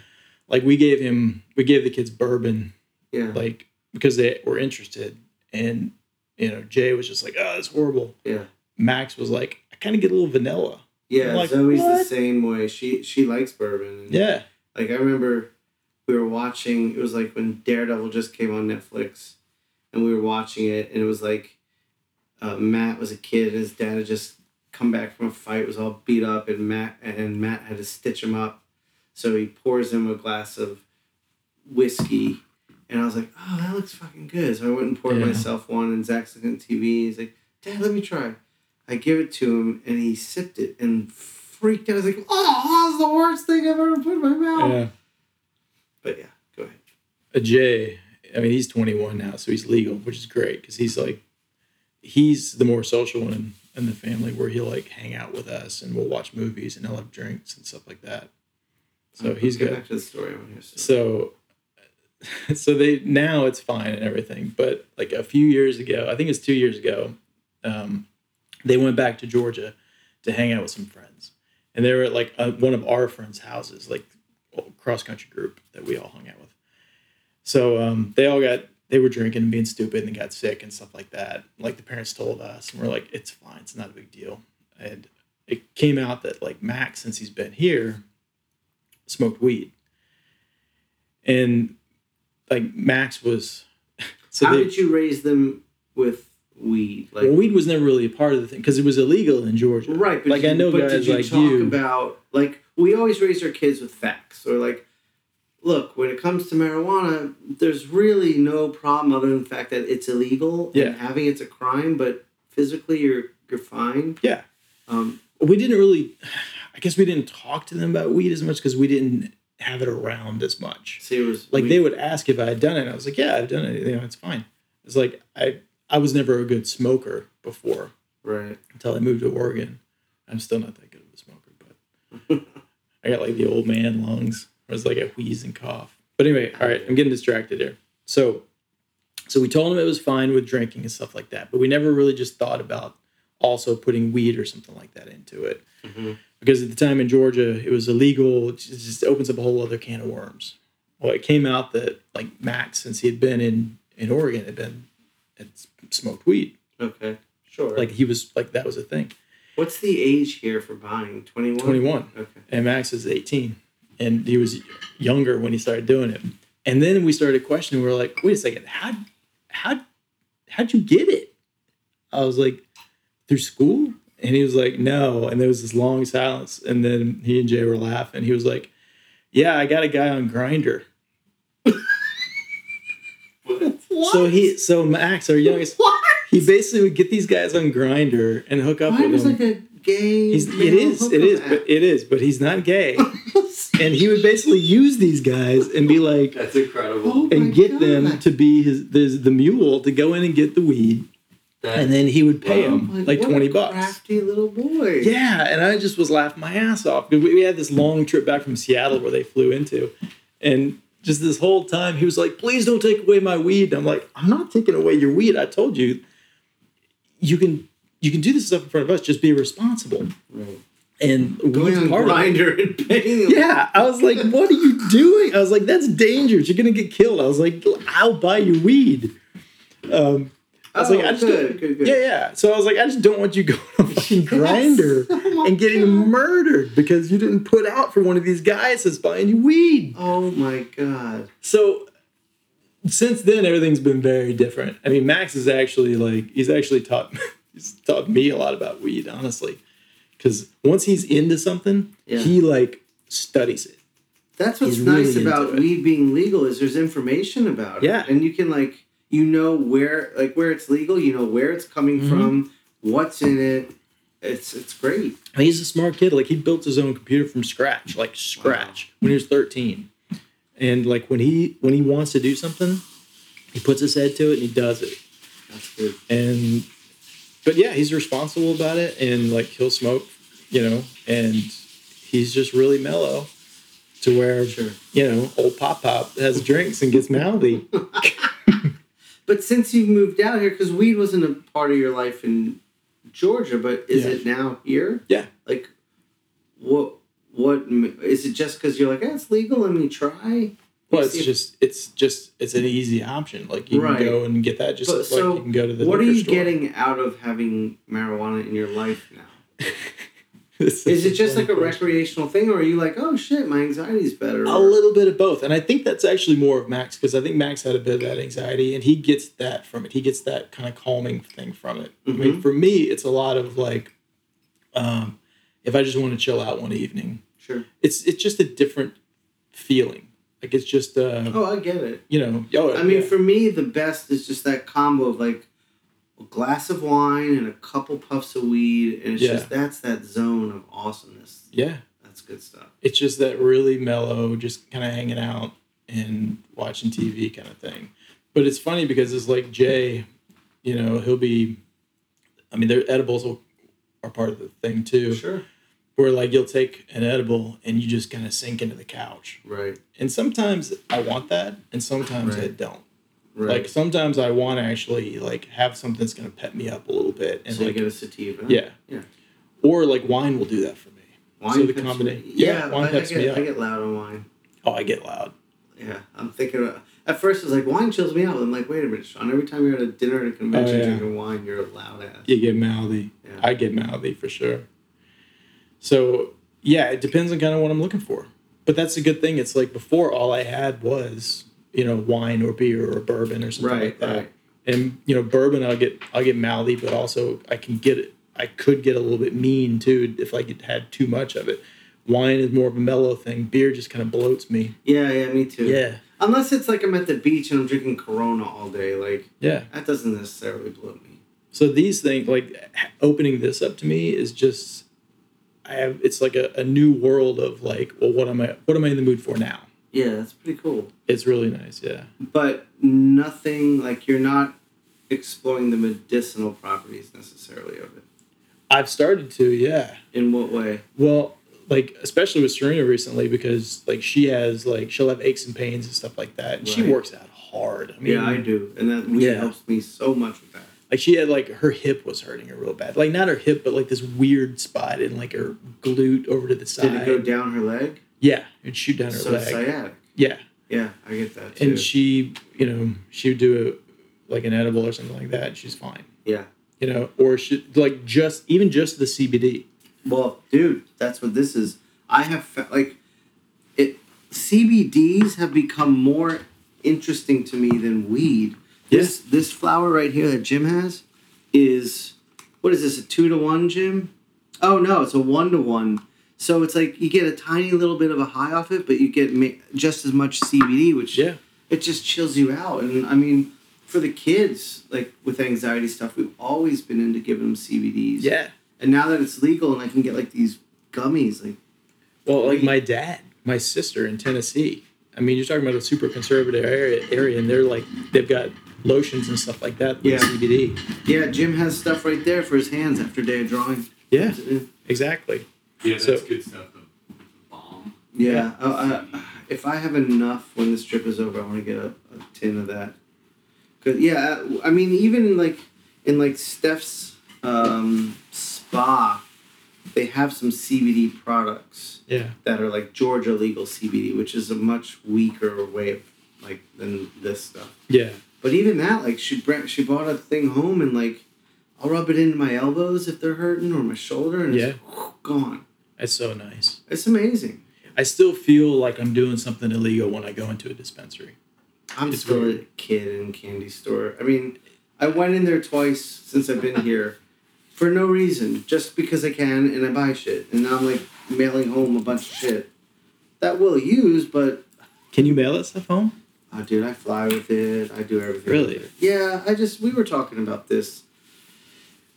Like, we gave him, we gave the kids bourbon, yeah. like, because they were interested. And, you know, Jay was just like, oh, that's horrible. Yeah. Max was like, I kind of get a little vanilla. Yeah, like, Zoe's what? the same way. She she likes bourbon. And yeah. Like, I remember we were watching, it was like when Daredevil just came on Netflix. And we were watching it, and it was like, uh, Matt was a kid, and his dad had just come back from a fight, was all beat up, and Matt, and Matt had to stitch him up. So he pours him a glass of whiskey, and I was like, oh, that looks fucking good. So I went and poured yeah. myself one, and Zach's looking at T V, and he's like, Dad, let me try. I give it to him, and he sipped it and freaked out. I was like, oh, that's the worst thing I've ever put in my mouth. Yeah. But yeah, go ahead. Ajay, I mean, he's twenty-one now, so he's legal, which is great because he's like, he's the more social one in, in the family, where he'll like hang out with us and we'll watch movies and he'll have drinks and stuff like that. So I'll he's get got, back to the story. When you're so, so they now it's fine and everything, but like a few years ago, I think it's two years ago, um, they went back to Georgia to hang out with some friends, and they were at like a, one of our friends' houses, like cross country group that we all hung out with. So um, they all got, they were drinking and being stupid and got sick and stuff like that. Like the parents told us, and we're like, it's fine, it's not a big deal. And it came out that like Max, since he's been here, smoked weed. And like Max was. So How they, did you raise them with weed? Like, well, weed was never really a part of the thing because it was illegal in Georgia. Right. But like you, I know but guys did you like talk you. About, like, we always raise our kids with facts or like, look, when it comes to marijuana, there's really no problem other than the fact that it's illegal yeah. and having it's a crime, but physically you're you're fine. Yeah. Um, we didn't really, I guess we didn't talk to them about weed as much because we didn't have it around as much. So it was like weed. They would ask if I had done it, and I was like, yeah, I've done it. You know, it's fine. It's like I I was never a good smoker before. Right. Until I moved to Oregon. I'm still not that good of a smoker, but I got like the old man lungs. It was like a wheeze and cough. But anyway, all right, I'm getting distracted here. So so we told him it was fine with drinking and stuff like that, but we never really just thought about also putting weed or something like that into it. Mm-hmm. Because at the time in Georgia, it was illegal. It just opens up a whole other can of worms. Well, it came out that, like, Max, since he had been in, in Oregon, had been had smoked weed. Okay, sure. Like, he was, like, that was a thing. What's the age here for buying? twenty-one? twenty-one. Okay. And Max is eighteen. And he was younger when he started doing it. And then we started questioning. We were like, wait a second, how, how, how'd you get it? I was like, through school? And he was like, no. And there was this long silence. And then he and Jay were laughing. He was like, yeah, I got a guy on Grindr. What? So he, so Max, our youngest, what? He basically would get these guys on Grindr and hook up Why with them. Like a gay. He's, it is, it is, but it is, but he's not gay. And he would basically use these guys and be like, that's incredible. And oh get God. Them to be his, his the mule to go in and get the weed. That's, and then he would pay wow. him like, like what twenty bucks. Crafty little boy. Yeah. And I just was laughing my ass off. We, we had this long trip back from Seattle where they flew into. And just this whole time he was like, please don't take away my weed. And I'm like, I'm not taking away your weed. I told you, you can, you can do this stuff in front of us. Just be responsible. Right. And going on Grindr and paying them. Yeah, I was like, what are you doing? I was like, that's dangerous. You're going to get killed. I was like, I'll buy you weed. Um, I was oh, like, I just good, don't, good, good. Yeah, yeah. So I was like, I just don't want you going on fucking Grindr oh and getting God. Murdered because you didn't put out for one of these guys that's buying you weed. Oh, my God. So since then, everything's been very different. I mean, Max is actually like, he's actually taught, he's taught me a lot about weed, honestly. Because once he's into something, yeah. he, like, studies it. That's what's he's nice really about weed being legal is there's information about it. Yeah. And you can, like, you know where, like, where it's legal, you know where it's coming mm-hmm. from, what's in it. It's it's great. And he's a smart kid. Like, he built his own computer from scratch, like, scratch, wow. when he was thirteen. And, like, when he when he wants to do something, he puts his head to it and he does it. That's good. And... But yeah, he's responsible about it, and like he'll smoke, you know, and he's just really mellow to where, sure. you know, old Pop Pop has drinks and gets mouthy. But since you've moved out here, because weed wasn't a part of your life in Georgia, but is yeah. it now here? Yeah. Like, what, what, is it just because you're like, eh, it's legal, let me try? Well, it's just, it's just, it's an easy option. Like, you right. can go and get that just but, like so you can go to the store. What are you store. Getting out of having marijuana in your life now? Is it just like a question. Recreational thing, or are you like, oh, shit, my anxiety's better? A or... little bit of both. And I think that's actually more of Max, because I think Max had a bit of that anxiety, and he gets that from it. He gets that kind of calming thing from it. Mm-hmm. I mean, for me, it's a lot of, like, um, if I just want to chill out one evening. Sure. It's, it's just a different feeling. Like, it's just... Uh, oh, I get it. You know. Oh, I mean, yeah. for me, the best is just that combo of, like, a glass of wine and a couple puffs of weed. And it's yeah. just, that's that zone of awesomeness. Yeah. That's good stuff. It's just that really mellow, just kind of hanging out and watching T V kind of thing. But it's funny because it's like Jay, you know, he'll be, I mean, their edibles will, are part of the thing too. Sure. Where like you'll take an edible and you just kind of sink into the couch. Right. And sometimes I want that and sometimes right. I don't. Right. Like sometimes I want to actually like have something that's going to pep me up a little bit. And so like, you get a sativa. Yeah. Yeah. Or like wine will do that for me. Wine so the peps combina- me. Yeah, yeah wine peps I get, me up. I get loud on wine. Oh, I get loud. Yeah, I'm thinking about... At first, I was like, wine chills me out. I'm like, wait a minute, Sean. Every time you're at a dinner at a convention oh, yeah. drinking wine, you're a loud ass. You get mouthy. Yeah. I get mouthy for sure. So, yeah, it depends on kind of what I'm looking for. But that's a good thing. It's like before, all I had was, you know, wine or beer or bourbon or something right, like that. Right. And, you know, bourbon, I'll get I'll get mouthy, but also I can get it. I could get a little bit mean, too, if I had too much of it. Wine is more of a mellow thing. Beer just kind of bloats me. Yeah, yeah, me too. Yeah. Unless it's like I'm at the beach and I'm drinking Corona all day. Like, yeah, that doesn't necessarily bloat me. So these things, like opening this up to me is just, I have, it's like a, a new world of like, well, what am I, what am I in the mood for now? Yeah, that's pretty cool. It's really nice, yeah. But nothing, like you're not exploring the medicinal properties necessarily of it. I've started to, yeah. In what way? Well, like, especially with Serena recently, because, like, she has, like, she'll have aches and pains and stuff like that. And right. She works out hard. I mean, yeah, I do. And that really yeah. helps me so much with that. Like, she had, like, her hip was hurting her real bad. Like, not her hip, but, like, this weird spot in, like, her glute over to the side. Did it go down her leg? Yeah. It'd shoot down her so leg. So sciatic. Yeah. Yeah, I get that, too. And she, you know, she would do, a, like, an edible or something like that, and she's fine. Yeah. You know, or, she like, just, even just the C B D. Well, dude, that's what this is. I have, fe- like, it. C B Ds have become more interesting to me than weed. Yeah. This this flower right here that Jim has is, what is this, a two to one, Jim? Oh, no, it's a one to one. So it's like you get a tiny little bit of a high off it, but you get ma- just as much C B D, which yeah. it just chills you out. And, I mean, for the kids, like, with anxiety stuff, we've always been into giving them C B Ds. Yeah. And now that it's legal and I can get, like, these gummies, like... Well, like, my dad, my sister in Tennessee. I mean, you're talking about a super conservative area, area and they're, like, they've got lotions and stuff like that with yeah. C B D. Yeah, Jim has stuff right there for his hands after day of drawing. Yeah, exactly. Yeah, that's so, good stuff, the bomb. Yeah. yeah. Uh, I, if I have enough when this trip is over, I want to get a, a tin of that. Cause, yeah, I, I mean, even, like, in, like, Steph's... Um, Bah, they have some C B D products yeah. that are like Georgia legal C B D, which is a much weaker way of like than this stuff. Yeah. But even that, like she brought, she bought a thing home and like I'll rub it into my elbows if they're hurting or my shoulder and yeah. it's whoo, gone. That's so nice. It's amazing. I still feel like I'm doing something illegal when I go into a dispensary. I'm it's still weird. A kid in a candy store. I mean, I went in there twice since I've been here. For no reason, just because I can, and I buy shit, and now I'm like mailing home a bunch of shit that we'll use. But can you mail that stuff home? Oh, dude, I fly with it. I do everything. Really? With it. Yeah. I just we were talking about this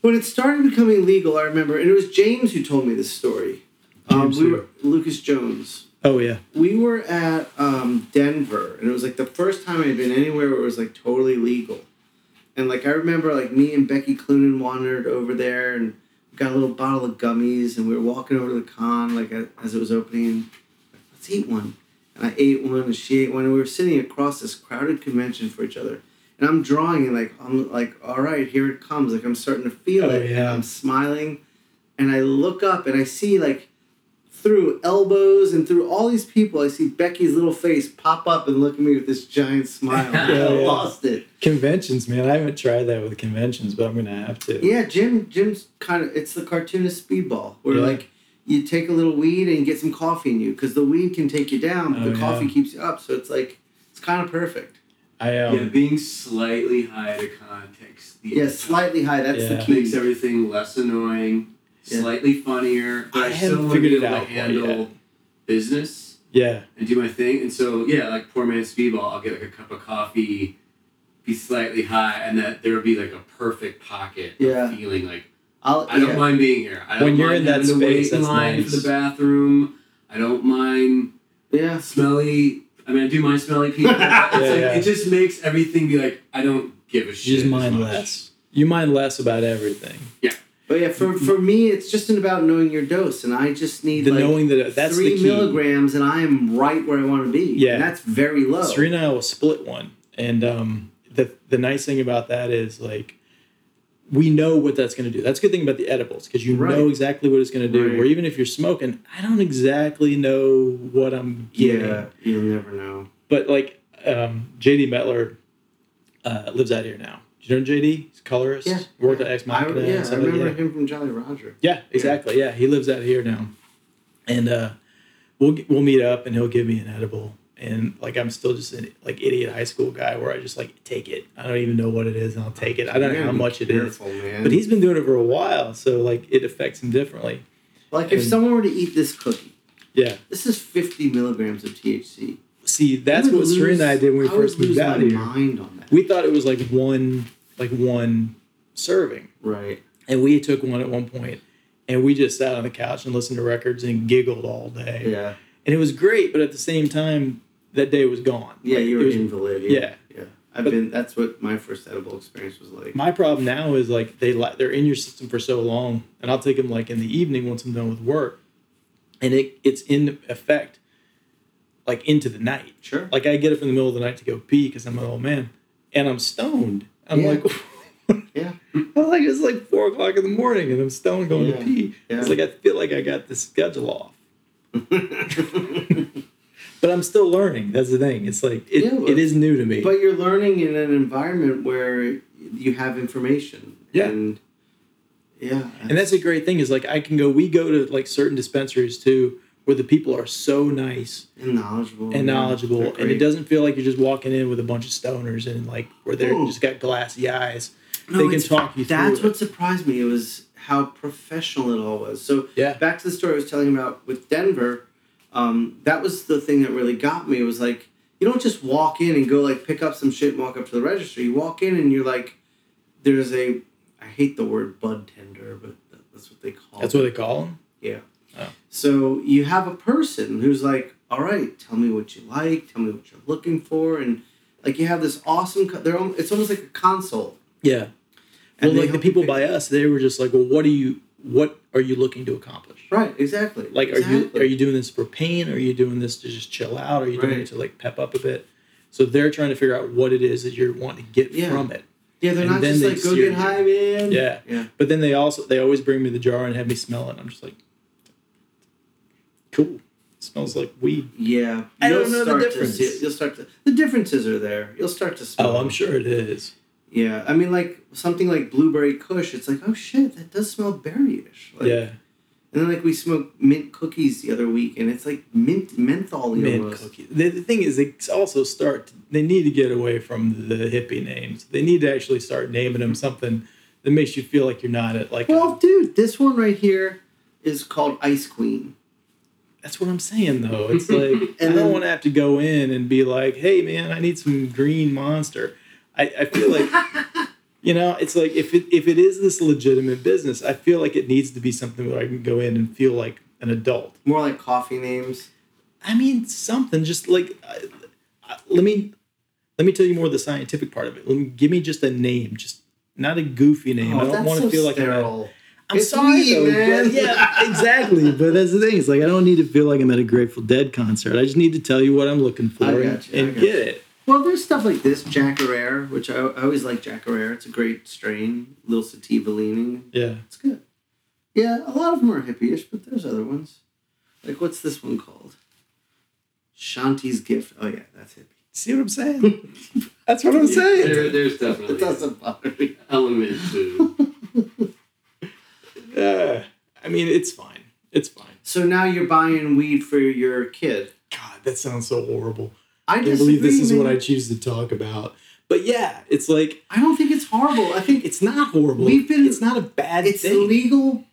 when it started becoming legal. I remember, and it was James who told me this story. Um, we were Lucas Jones. Oh yeah. We were at um, Denver, and it was like the first time I had been anywhere where it was like totally legal. And, like, I remember, like, me and Becky Cloonan wandered over there and got a little bottle of gummies. And we were walking over to the con, like, as it was opening. Like, let's eat one. And I ate one and she ate one. And we were sitting across this crowded convention for each other. And I'm drawing and, like, I'm like, all right, here it comes. Like, I'm starting to feel oh, it. Yeah. And I'm smiling. And I look up and I see, like, through elbows and through all these people, I see Becky's little face pop up and look at me with this giant smile. yeah, I lost yeah. it. Conventions, man. I haven't tried that with conventions, but I'm gonna have to. Yeah, Jim. Jim's kind of. It's the cartoonist speedball where yeah. like you take a little weed and you get some coffee in you because the weed can take you down, but oh, the yeah. coffee keeps you up. So it's like it's kind of perfect. I am. Um, yeah, being slightly high out of context. Yeah, yeah, slightly high. That's yeah. the key. Makes everything less annoying. Yeah. Slightly funnier, but I, I still figured it out. Handle business, yeah, and do my thing. And so, yeah, like poor man's speedball. I'll get like a cup of coffee, be slightly high, and that there would be like a perfect pocket. Yeah, of feeling like I'll, I don't yeah. mind being here. I don't when you're mind in that space, to wait that's in line nice. For the bathroom. I don't mind. Yeah, smelly I mean, I do mind smelling people. It's yeah, like, yeah. It just makes everything be like, I don't give a shit. You just mind less. You mind less about everything. Yeah. But yeah, for for me, it's just about knowing your dose, and I just need the like knowing that that's three the milligrams, and I am right where I want to be. Yeah, and that's very low. Serena and I will split one, and um, the the nice thing about that is like we know what that's going to do. That's a good thing about the edibles because you right. know exactly what it's going to do. Right. Or even if you're smoking, I don't exactly know what I'm getting. Yeah, you'll never know. But like um, J D Mettler uh, lives out here now. You know J D? He's a colorist. Yeah. Worked at Ex Machina. I, yeah, I remember yeah. him from Jolly Roger. Yeah, exactly. Yeah, he lives out here now. And uh, we'll we'll meet up, and he'll give me an edible. And, like, I'm still just an like, idiot high school guy where I just, like, take it. I don't even know what it is, and I'll take it. I don't yeah, know how much it careful, is. Man. But he's been doing it for a while, so, like, it affects him differently. Like, and if someone were to eat this cookie. Yeah. This is fifty milligrams of T H C. See, that's what lose, Serena and I did when we I first moved out here. Mind on that. We thought it was like one, like one serving, right? And we took one at one point, and we just sat on the couch and listened to records and giggled all day. Yeah, and it was great, but at the same time, that day was gone. Yeah, like, you were was, invalid. Yeah, yeah. I've but been. That's what my first edible experience was like. My problem now is like they they're in your system for so long, and I'll take them like in the evening once I'm done with work, and it it's in effect. Like, into the night. Sure. Like, I get up in the middle of the night to go pee because I'm an old man. And I'm stoned. I'm yeah. like... yeah. I'm like, it's like four o'clock in the morning and I'm stoned going yeah. to pee. Yeah. It's like, I feel like I got the schedule off. But I'm still learning. That's the thing. It's like, it, yeah, well, it is new to me. But you're learning in an environment where you have information. Yeah. And, yeah. That's... And that's a great thing is, like, I can go... We go to, like, certain dispensaries, too... where the people are so nice and knowledgeable, and knowledgeable, yeah, and it doesn't feel like you're just walking in with a bunch of stoners and like where they're oh. just got glassy eyes. No, they can talk you through. That's what it. surprised me. It was how professional it all was. So yeah. back to the story I was telling about with Denver. Um, that was the thing that really got me. It was like you don't just walk in and go like pick up some shit and walk up to the register. You walk in and you're like, there's a. I hate the word bud tender, but that's what they call. That's it. What they call them. Yeah. Oh. So you have a person who's like, all right, tell me what you like, tell me what you're looking for, and like you have this awesome, they're almost, it's almost like a consult. Yeah. And well, like the people by us, they were just like, well, what do you, what are you looking to accomplish? Right, exactly. Like, exactly. are you are you doing this for pain? Or are you doing this to just chill out? Or are you right. doing it to like pep up a bit? So they're trying to figure out what it is that you're wanting to get yeah. from it. Yeah, they're and not just like, go get high, man. Yeah. yeah. But then they also, they always bring me the jar and have me smell it. I'm just like. Cool. It smells like weed. Yeah. I You'll don't know the difference. To, you'll start to... The differences are there. You'll start to smell. Oh, I'm sure it is. Yeah. I mean, like, something like Blueberry Kush, it's like, oh, shit, that does smell berry-ish. Like, yeah. And then, like, we smoked mint cookies the other week, and it's like mint menthol-y mint almost. Cookies. The, the thing is, they also start... They need to get away from the hippie names. They need to actually start naming them something that makes you feel like you're not at, like... Well, a, dude, this one right here is called Ice Queen. That's what I'm saying, though. It's like, and I don't want to have to go in and be like, hey, man, I need some green Monster. I, I feel like, you know, it's like if it if it is this legitimate business, I feel like it needs to be something where I can go in and feel like an adult. More like coffee names? I mean, something just like, I, I, let me let me tell you more of the scientific part of it. Let me, give me just a name, just not a goofy name. Oh, I don't want to so feel sterile. Like I'm I'm it's sorry, me, though, man. Yeah, exactly. But that's the thing. It's like I don't need to feel like I'm at a Grateful Dead concert. I just need to tell you what I'm looking for I got you, and, and I got get you. It. Well, there's stuff like this, Jackarere, which I, I always like Jackarere. It's a great strain, little sativa leaning. Yeah. It's good. Yeah, a lot of them are hippie-ish, but there's other ones. Like, what's this one called? Shanti's Gift. Oh, yeah, that's hippie. See what I'm saying? That's what I'm yeah, saying. There, there's definitely it doesn't bother me. Element to... Uh, I mean, it's fine. It's fine. So now you're buying weed for your kid. God, that sounds so horrible. I, I can't believe this is what I choose to talk about. But yeah, it's like... I don't think it's horrible. I think it's not horrible. We've been... It's not a bad it's thing. It's illegal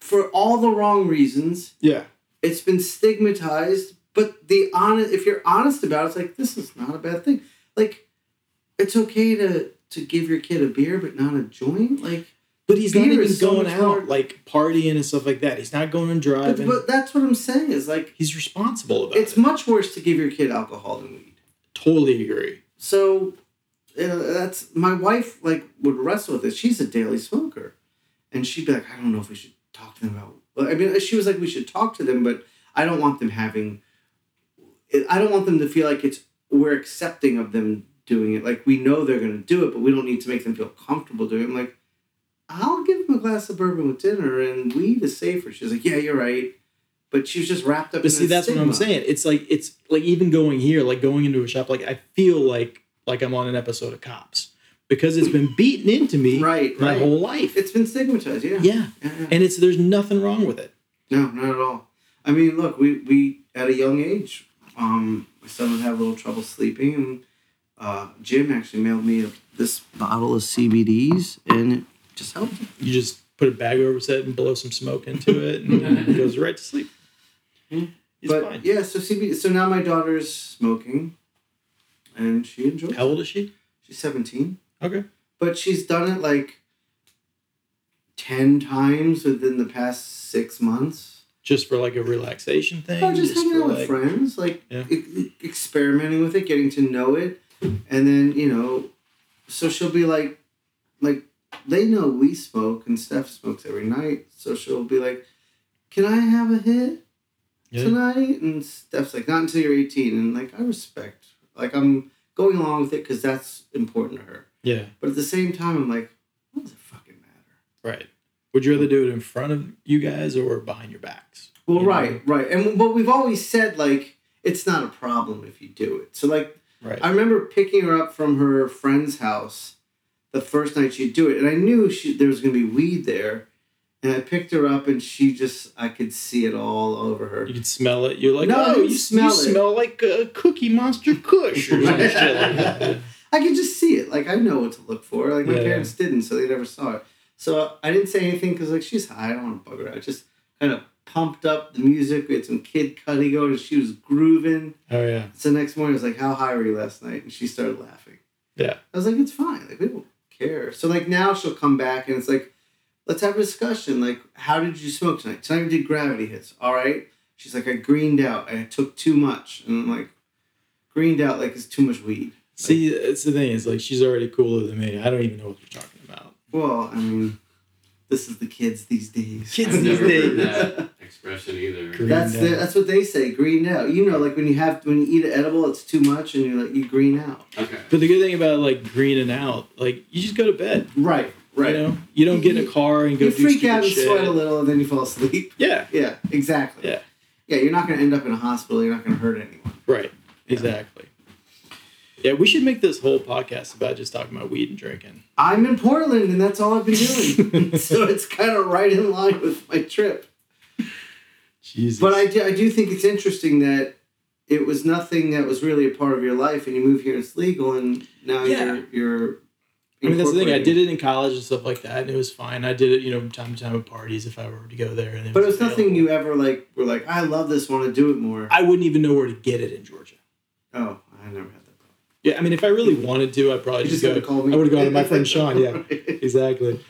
for all the wrong reasons. Yeah. It's been stigmatized. But the honest, if you're honest about it, it's like, this is not a bad thing. Like, it's okay to, to give your kid a beer, but not a joint. Like... But he's Beer not even so going out, more... like, partying and stuff like that. He's not going and driving. But, but that's what I'm saying is, like... He's responsible about it's it. It's much worse to give your kid alcohol than weed. Totally agree. So, uh, that's... My wife, like, would wrestle with this. She's a daily smoker. And she'd be like, I don't know if we should talk to them about... I mean, she was like, we should talk to them, but I don't want them having... I don't want them to feel like it's... We're accepting of them doing it. Like, we know they're going to do it, but we don't need to make them feel comfortable doing it. I'm like... I'll give him a glass of bourbon with dinner, and weed is safer. She's like, yeah, you're right. But she was just wrapped up but in see, that's stigma. What I'm saying. It's like, it's like even going here, like going into a shop, like I feel like like I'm on an episode of Cops. Because it's been beaten into me right, my right. whole life. It's been stigmatized, yeah. yeah. Yeah. And it's there's nothing wrong with it. No, not at all. I mean, look, we, we at a young age, um, my son would have a little trouble sleeping, and uh, Jim actually mailed me a, this bottle of C B Ds, and it just help. You just put a bag over it and blow some smoke into it, and it goes right to sleep. It's but, fine. Yeah, so C B, so now my daughter's smoking, and she enjoys it. How old is she? She's seventeen. Okay. But she's done it like ten times within the past six months. Just for like a relaxation thing? No, just, just hanging out with like, friends, like yeah. e- experimenting with it, getting to know it, and then, you know, so she'll be like, like, they know we smoke, and Steph smokes every night, so she'll be like, can I have a hit yeah. tonight? And Steph's like, not until you're eighteen. And, like, I respect. Like, I'm going along with it because that's important to her. Yeah. But at the same time, I'm like, what does it fucking matter? Right. Would you rather do it in front of you guys or behind your backs? Well, you right, know? right. And but we've always said, like, it's not a problem if you do it. So, like, right. I remember picking her up from her friend's house the first night she'd do it, and I knew she, there was going to be weed there, and I picked her up, and she just, I could see it all over her. You could smell it. You're like, no, oh, you smell you it. smell like a Cookie Monster Kush or some shit like that. I could just see it. Like, I know what to look for. Like, my yeah. parents didn't, so they never saw it. So I didn't say anything because, like, she's high. I don't want to bug her out. I just kind of pumped up the music. We had some Kid Cudi going, and she was grooving. Oh, yeah. So next morning, I was like, how high were you last night? And she started laughing. Yeah. I was like, it's fine. Like, we don't care. So, like, now she'll come back and it's like, let's have a discussion. Like, how did you smoke tonight? Tonight we did gravity hits. All right. She's like, I greened out. I took too much. And I'm like, greened out, like, it's too much weed. See, like, it's the thing. It's like, she's already cooler than me. I don't even know what you're talking about. Well, I mean, this is the kids these days. Kids I've these never days. Heard that expression either. Greened that's the, that's what they say. Greened out. You know, like when you have when you eat an edible, it's too much, and you like you green out. Okay. But the good thing about like greening out, like you just go to bed. Right. Right. You know, you don't get in a car and go. You do freak out and shit. Sweat a little, and then you fall asleep. Yeah. Yeah. Exactly. Yeah. Yeah. You're not going to end up in a hospital. You're not going to hurt anyone. Right. Yeah. Exactly. Yeah, we should make this whole podcast about just talking about weed and drinking. I'm in Portland, and that's all I've been doing. So it's kind of right in line with my trip. Jesus. But I do, I do think it's interesting that it was nothing that was really a part of your life, and you move here and it's legal, and now yeah. you're... you're I mean, that's the thing. I did it in college and stuff like that, and it was fine. I did it, you know, time to time at parties if I were to go there. And it but was it was available. Nothing you ever, like, were like, I love this, want to do it more. I wouldn't even know where to get it in Georgia. Oh, I never had. Yeah, I mean, if I really wanted to, I'd probably you just go. Call me. I would have gone to my friend Sean. Yeah, exactly.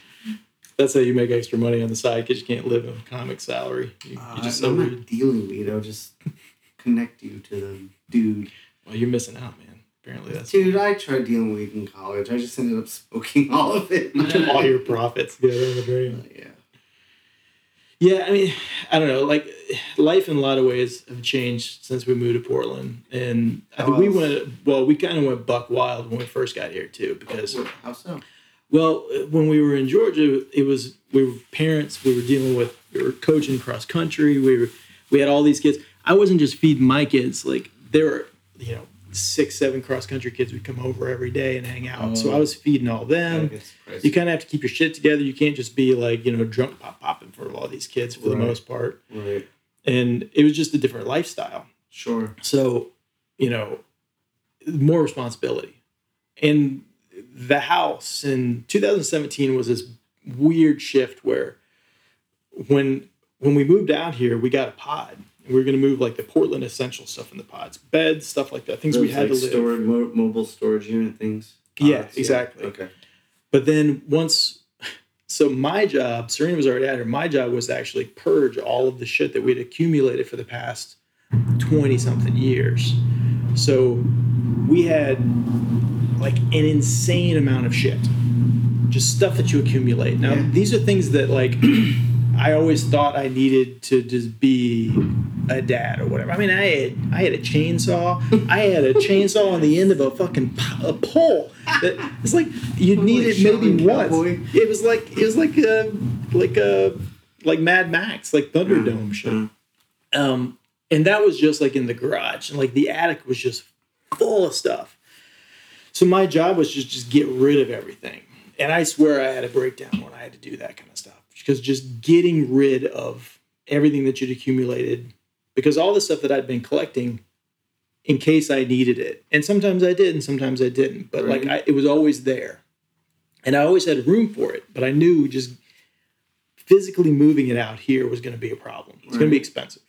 That's how you make extra money on the side because you can't live on a comic salary. You, uh, you just I'm not weed. Dealing weed. I'll just connect you to the dude. Well, you're missing out, man. Apparently that's dude. Funny. I tried dealing weed in college. I just ended up smoking all of it. All your profits. Yeah, that was great. Uh, yeah. Yeah, I mean, I don't know. Like, life in a lot of ways have changed since we moved to Portland, and I think we went. Well, we kind of went buck wild when we first got here too, because how so? Well, when we were in Georgia, it was we were parents. We were dealing with we were coaching cross country. We were we had all these kids. I wasn't just feeding my kids. Like there were, you know, six, seven cross country kids would come over every day and hang out. Oh. So I was feeding all them. You kind of have to keep your shit together. You can't just be like, you know, drunk pop popping for all these kids for right. the most part. Right. And it was just a different lifestyle. Sure. So, you know, more responsibility. And the house in two thousand seventeen was this weird shift where when when we moved out here, we got a pod. We were going to move, like, the Portland essential stuff in the pods. Beds, stuff like that. Things Those we had like to live. Storage, mo- mobile storage unit things? Pods, yeah, exactly. Yeah. Okay. But then once So my job, Serena was already at her, my job was to actually purge all of the shit that we'd accumulated for the past twenty-something years. So we had like an insane amount of shit, just stuff that you accumulate. Now, yeah. these are things that like I always thought I needed to just be a dad or whatever. I mean, I had I had a chainsaw. I had a chainsaw on the end of a fucking a pole. It's like you needed maybe once. It was like it was like a like a like Mad Max, like Thunderdome shit. Um, and that was just like in the garage, and like the attic was just full of stuff. So my job was just just get rid of everything. And I swear I had a breakdown when I had to do that kind of stuff, because just getting rid of everything that you'd accumulated. Because all the stuff that I'd been collecting, in case I needed it, and sometimes I did, and sometimes I didn't. But right. like I, it was always there, and I always had room for it. But I knew just physically moving it out here was going to be a problem. It's right. going to be expensive.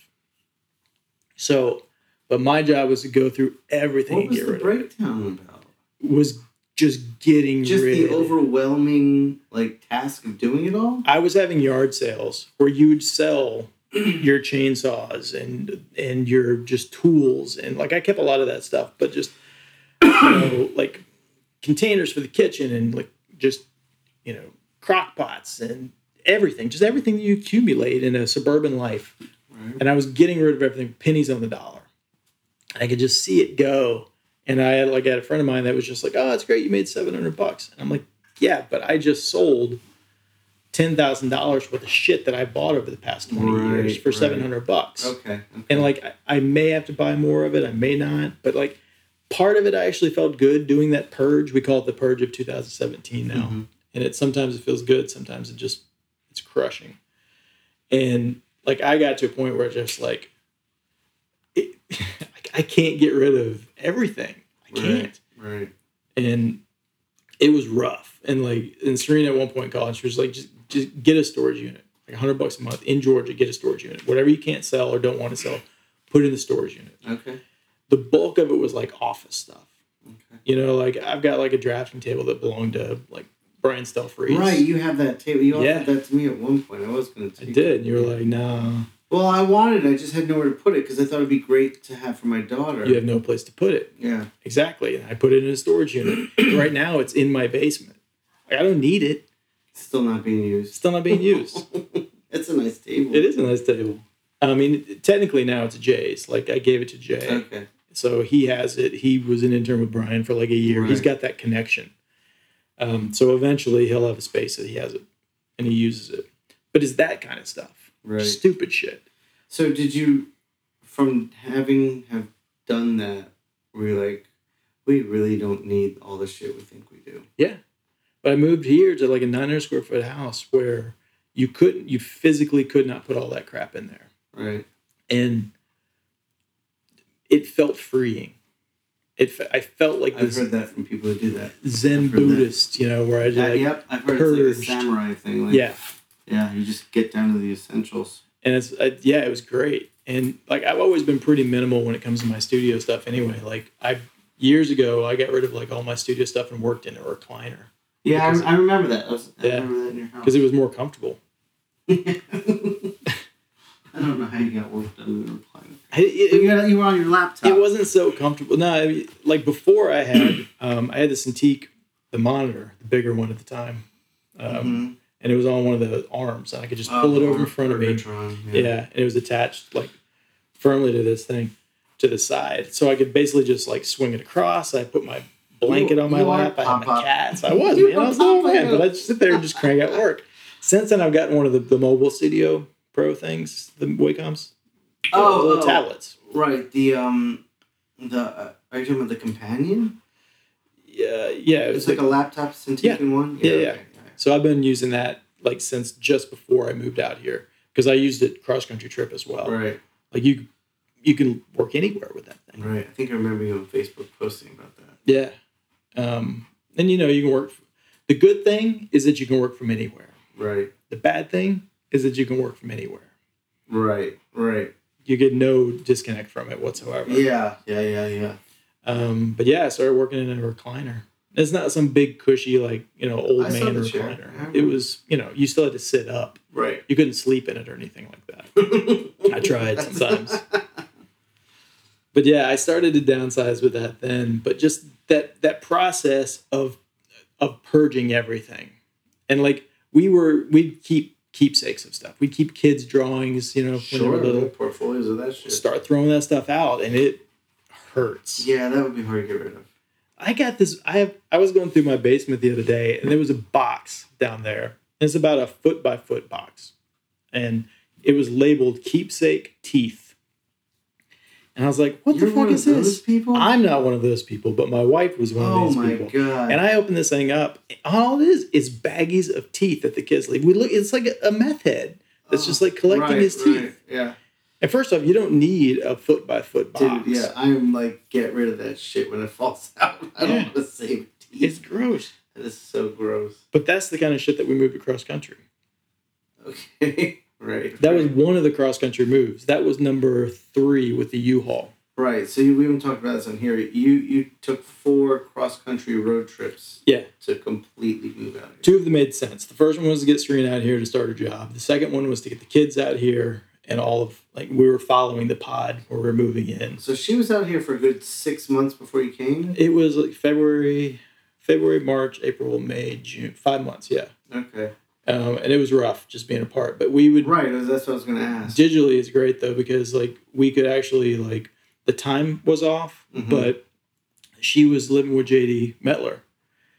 So, but my job was to go through everything. What was and get the rid breakdown of it. About? Was just getting just rid of the overwhelming like task of doing it all. I was having yard sales where you would sell your chainsaws and and your just tools, and like I kept a lot of that stuff, but just you know, like containers for the kitchen and like just you know crock pots and everything, just everything that you accumulate in a suburban life. Right. And I was getting rid of everything, pennies on the dollar. And I could just see it go. And I had like I had a friend of mine that was just like, "Oh, that's great, you made seven hundred bucks." And I'm like, "Yeah, but I just sold ten thousand dollars worth of shit that I bought over the past twenty right, years for right. seven hundred bucks. Okay, okay. And like, I, I may have to buy more of it. I may not. But like, part of it, I actually felt good doing that purge. We call it the purge of two thousand seventeen now. Mm-hmm. And it sometimes it feels good. Sometimes it just, it's crushing. And like, I got to a point where just like, it, I can't get rid of everything. I can't. Right. right. And it was rough. And like, and Serena at one point called and she was like, just, Just get a storage unit, like a hundred bucks a month in Georgia. Get a storage unit. Whatever you can't sell or don't want to sell, put in the storage unit. Okay. The bulk of it was like office stuff. Okay. You know, like I've got like a drafting table that belonged to like Brian Stelfrees. Right. You have that table. You yeah. offered that to me at one point. I was going to. I did. It. And you were like, no. Well, I wanted it. I just had nowhere to put it because I thought it'd be great to have for my daughter. You have no place to put it. Yeah. Exactly. And I put it in a storage unit. Right now, it's in my basement. Like, I don't need it. Still not being used. Still not being used. It's a nice table. It is a nice table. I mean, technically now it's Jay's. Like, I gave it to Jay. Okay. So he has it. He was an intern with Brian for like a year. Right. He's got that connection. Um, so eventually he'll have a space that he has it and he uses it. But it's that kind of stuff. Right. Stupid shit. So did you, from having have done that, were you like, we really don't need all the shit we think we do? Yeah. But I moved here to like a nine hundred square foot house where you couldn't, you physically could not put all that crap in there. Right. And it felt freeing. It, I felt like I've heard that from people who do that. Zen Buddhist, that. You know, where I just uh, like yep, I've heard purged. It's like a samurai thing. Like, yeah. Yeah, you just get down to the essentials. And it's I, yeah, it was great. And like I've always been pretty minimal when it comes to my studio stuff. Anyway, like I years ago I got rid of like all my studio stuff and worked in a recliner. Yeah, I, I remember that. I, was, I yeah, remember that in your house. Because it was more comfortable. I don't know how you got work done in a recliner. You, you were on your laptop. It wasn't so comfortable. No, I mean, like before I had, um, I had the Cintiq, the monitor, the bigger one at the time. Um, mm-hmm. And it was on one of the arms. And I could just pull oh, it over in front of me. Tron, yeah. yeah, and it was attached like firmly to this thing, to the side. So I could basically just like swing it across. I put my blanket on my you lap. I had my cats. I was, man. I was little man, but I just sit there and just crank out work. Since then, I've gotten one of the, the mobile studio pro things, the Wacoms. Oh, the little oh, tablets. Right. The um, the uh, are you talking about the companion? Yeah, yeah. It was it's like, like a laptop Cintiq yeah, in one. Yeah, yeah. yeah. Okay, right. So I've been using that like since just before I moved out here because I used it cross country trip as well. Right. Like you, you can work anywhere with that thing. Right. I think I remember you on Facebook posting about that. Yeah. Um, and, you know, you can work. F- the good thing is that you can work from anywhere. Right. The bad thing is that you can work from anywhere. Right, right. You get no disconnect from it whatsoever. Yeah, yeah, yeah, yeah. Um, but, yeah, I started working in a recliner. It's not some big cushy, like, you know, old I man recliner. It was, you know, you still had to sit up. Right. You couldn't sleep in it or anything like that. I tried sometimes. But yeah, I started to downsize with that then. But just that that process of of purging everything. And like we were we'd keep keepsakes of stuff. We'd keep kids' drawings, you know, sure, when they were little, portfolios of that shit. Start throwing that stuff out and it hurts. Yeah, that would be hard to get rid of. I got this. I have, I was going through my basement the other day, and there was a box down there. It's about a foot by foot box, and it was labeled "Keepsake Teeth." And I was like, "What You're the fuck is this?" People? I'm not one of those people, but my wife was one oh of these people. Oh my god! And I opened this thing up. And all it is is baggies of teeth that the kids leave. We look. It's like a meth head that's oh, just like collecting right, his right. teeth. Yeah. And first off, you don't need a foot by foot box. Dude, yeah, I'm like, get rid of that shit when it falls out. I yeah. don't want to save teeth. It's gross. That is so gross. But that's the kind of shit that we moved across country. Okay, right. That right. was one of the cross country moves. That was number three with the U-Haul. Right. So you, we haven't talked about this on here. You you took four cross country road trips. Yeah. To completely move out here. Two of them made sense. The first one was to get Serena out here to start her job. The second one was to get the kids out here. And all of, like, we were following the pod where we were moving in. So she was out here for a good six months before you came? It was, like, February, February, March, April, May, June. Five months, yeah. Okay. Um, and it was rough just being apart. But we would... Right, that's what I was going to ask. Digitally is great, though, because, like, we could actually, like, the time was off. Mm-hmm. But she was living with J D Mettler.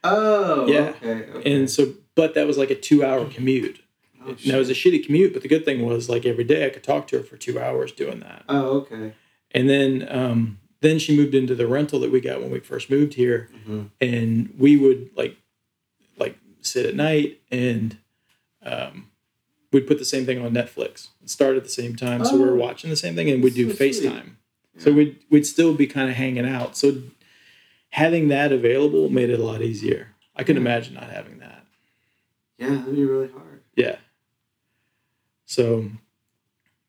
Oh, yeah. Okay, okay. And so, but that was, like, a two-hour commute. Oh, and that was a shitty commute, but the good thing was, like, every day I could talk to her for two hours doing that. Oh, okay. And then um, then she moved into the rental that we got when we first moved here. Mm-hmm. And we would, like, like sit at night and um, we'd put the same thing on Netflix. It started at the same time, oh. so we were watching the same thing, and we'd do so FaceTime. Yeah. So we'd, we'd still be kind of hanging out. So having that available made it a lot easier. I couldn't yeah. imagine not having that. Yeah, that'd be really hard. Yeah. So,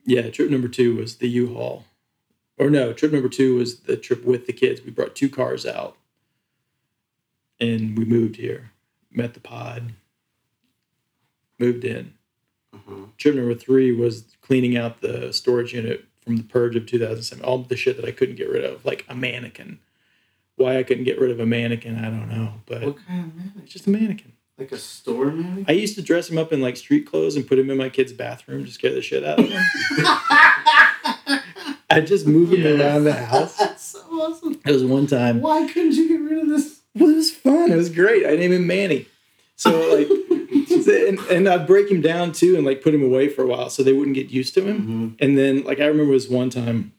yeah, trip number two was the U-Haul. Or no, trip number two was the trip with the kids. We brought two cars out, and we moved here. Met the pod. Moved in. Uh-huh. Trip number three was cleaning out the storage unit from the purge of two thousand seven. All the shit that I couldn't get rid of, like a mannequin. Why I couldn't get rid of a mannequin, I don't know. But what kind of mannequin? It's just a mannequin. Like a store mannequin? I used to dress him up in, like, street clothes and put him in my kid's bathroom to scare the shit out of him. I just moved him yes. around the house. That's so awesome. It was one time. Why couldn't you get rid of this? Well, it was fun. It was great. I named him Manny. So, like, and, and I'd break him down, too, and, like, put him away for a while so they wouldn't get used to him. Mm-hmm. And then, like, I remember this one time.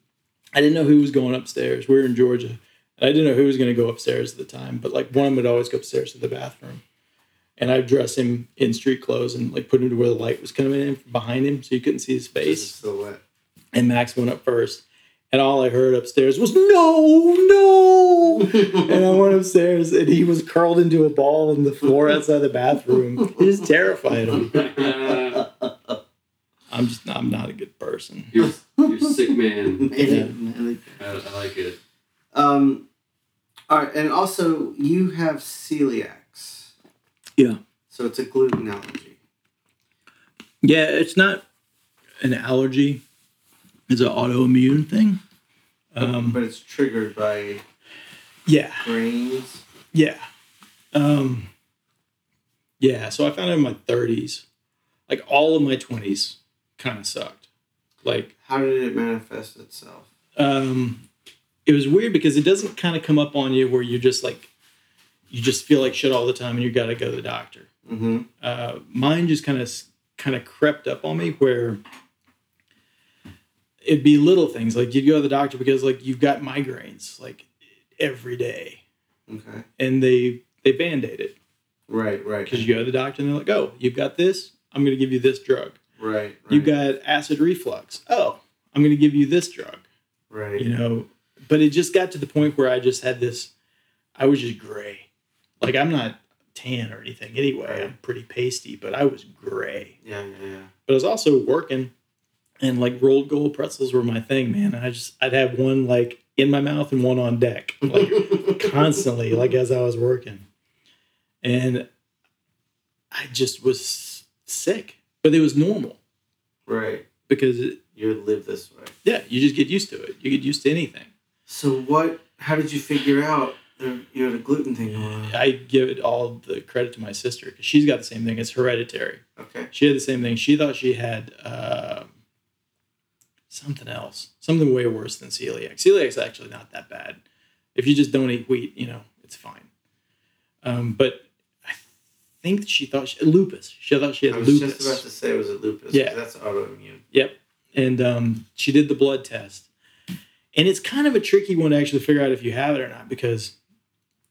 I didn't know who was going upstairs. We were in Georgia. And I didn't know who was going to go upstairs at the time. But, like, one of them would always go upstairs to the bathroom. And I'd dress him in street clothes and, like, put him to where the light was coming in from behind him so you couldn't see his face. So and Max went up first. And all I heard upstairs was, no, no. And I went upstairs and he was curled into a ball on the floor outside the bathroom. It just terrified him. I'm just I'm not a good person. You're, you're a sick man. Yeah. I, I like it. Um, all right. And also, you have celiac. Yeah. So it's a gluten allergy. Yeah, it's not an allergy. It's an autoimmune thing. Um, but it's triggered by yeah. grains. Yeah. Um, yeah, so I found it in my thirties. Like, all of my twenties kind of sucked. Like, how did it manifest itself? Um, it was weird because it doesn't kind of come up on you where you're just like, you just feel like shit all the time and you got to go to the doctor. Mm-hmm. Uh, mine just kind of kind of crept up on me where it'd be little things. Like, you'd go to the doctor because, like, you've got migraines, like, every day. Okay. And they, they Band-Aid it. Right, right. Because you go to the doctor and they're like, oh, you've got this? I'm going to give you this drug. Right, right. You've got acid reflux. Oh, I'm going to give you this drug. Right. You know, but it just got to the point where I just had this, I was just gray. Like, I'm not tan or anything anyway. Right. I'm pretty pasty, but I was gray. Yeah, yeah, yeah. But I was also working, and, like, rolled gold pretzels were my thing, man. And I just, I'd have one, like, in my mouth and one on deck, like, constantly, like, as I was working. And I just was sick, but it was normal. Right. Because it, you live this way. Yeah. You just get used to it. You get used to anything. So what, how did you figure out the, you had a gluten thing going on? I give it all the credit to my sister because she's got the same thing. It's hereditary. Okay. She had the same thing. She thought she had, uh, something else, something way worse than celiac. Celiac's actually not that bad. If you just don't eat wheat, you know, it's fine. Um, but I think she thought she, lupus. She thought she had lupus. I was lupus. just about to say it was a lupus. Yeah. That's autoimmune. Yep. And um, she did the blood test. And it's kind of a tricky one to actually figure out if you have it or not, because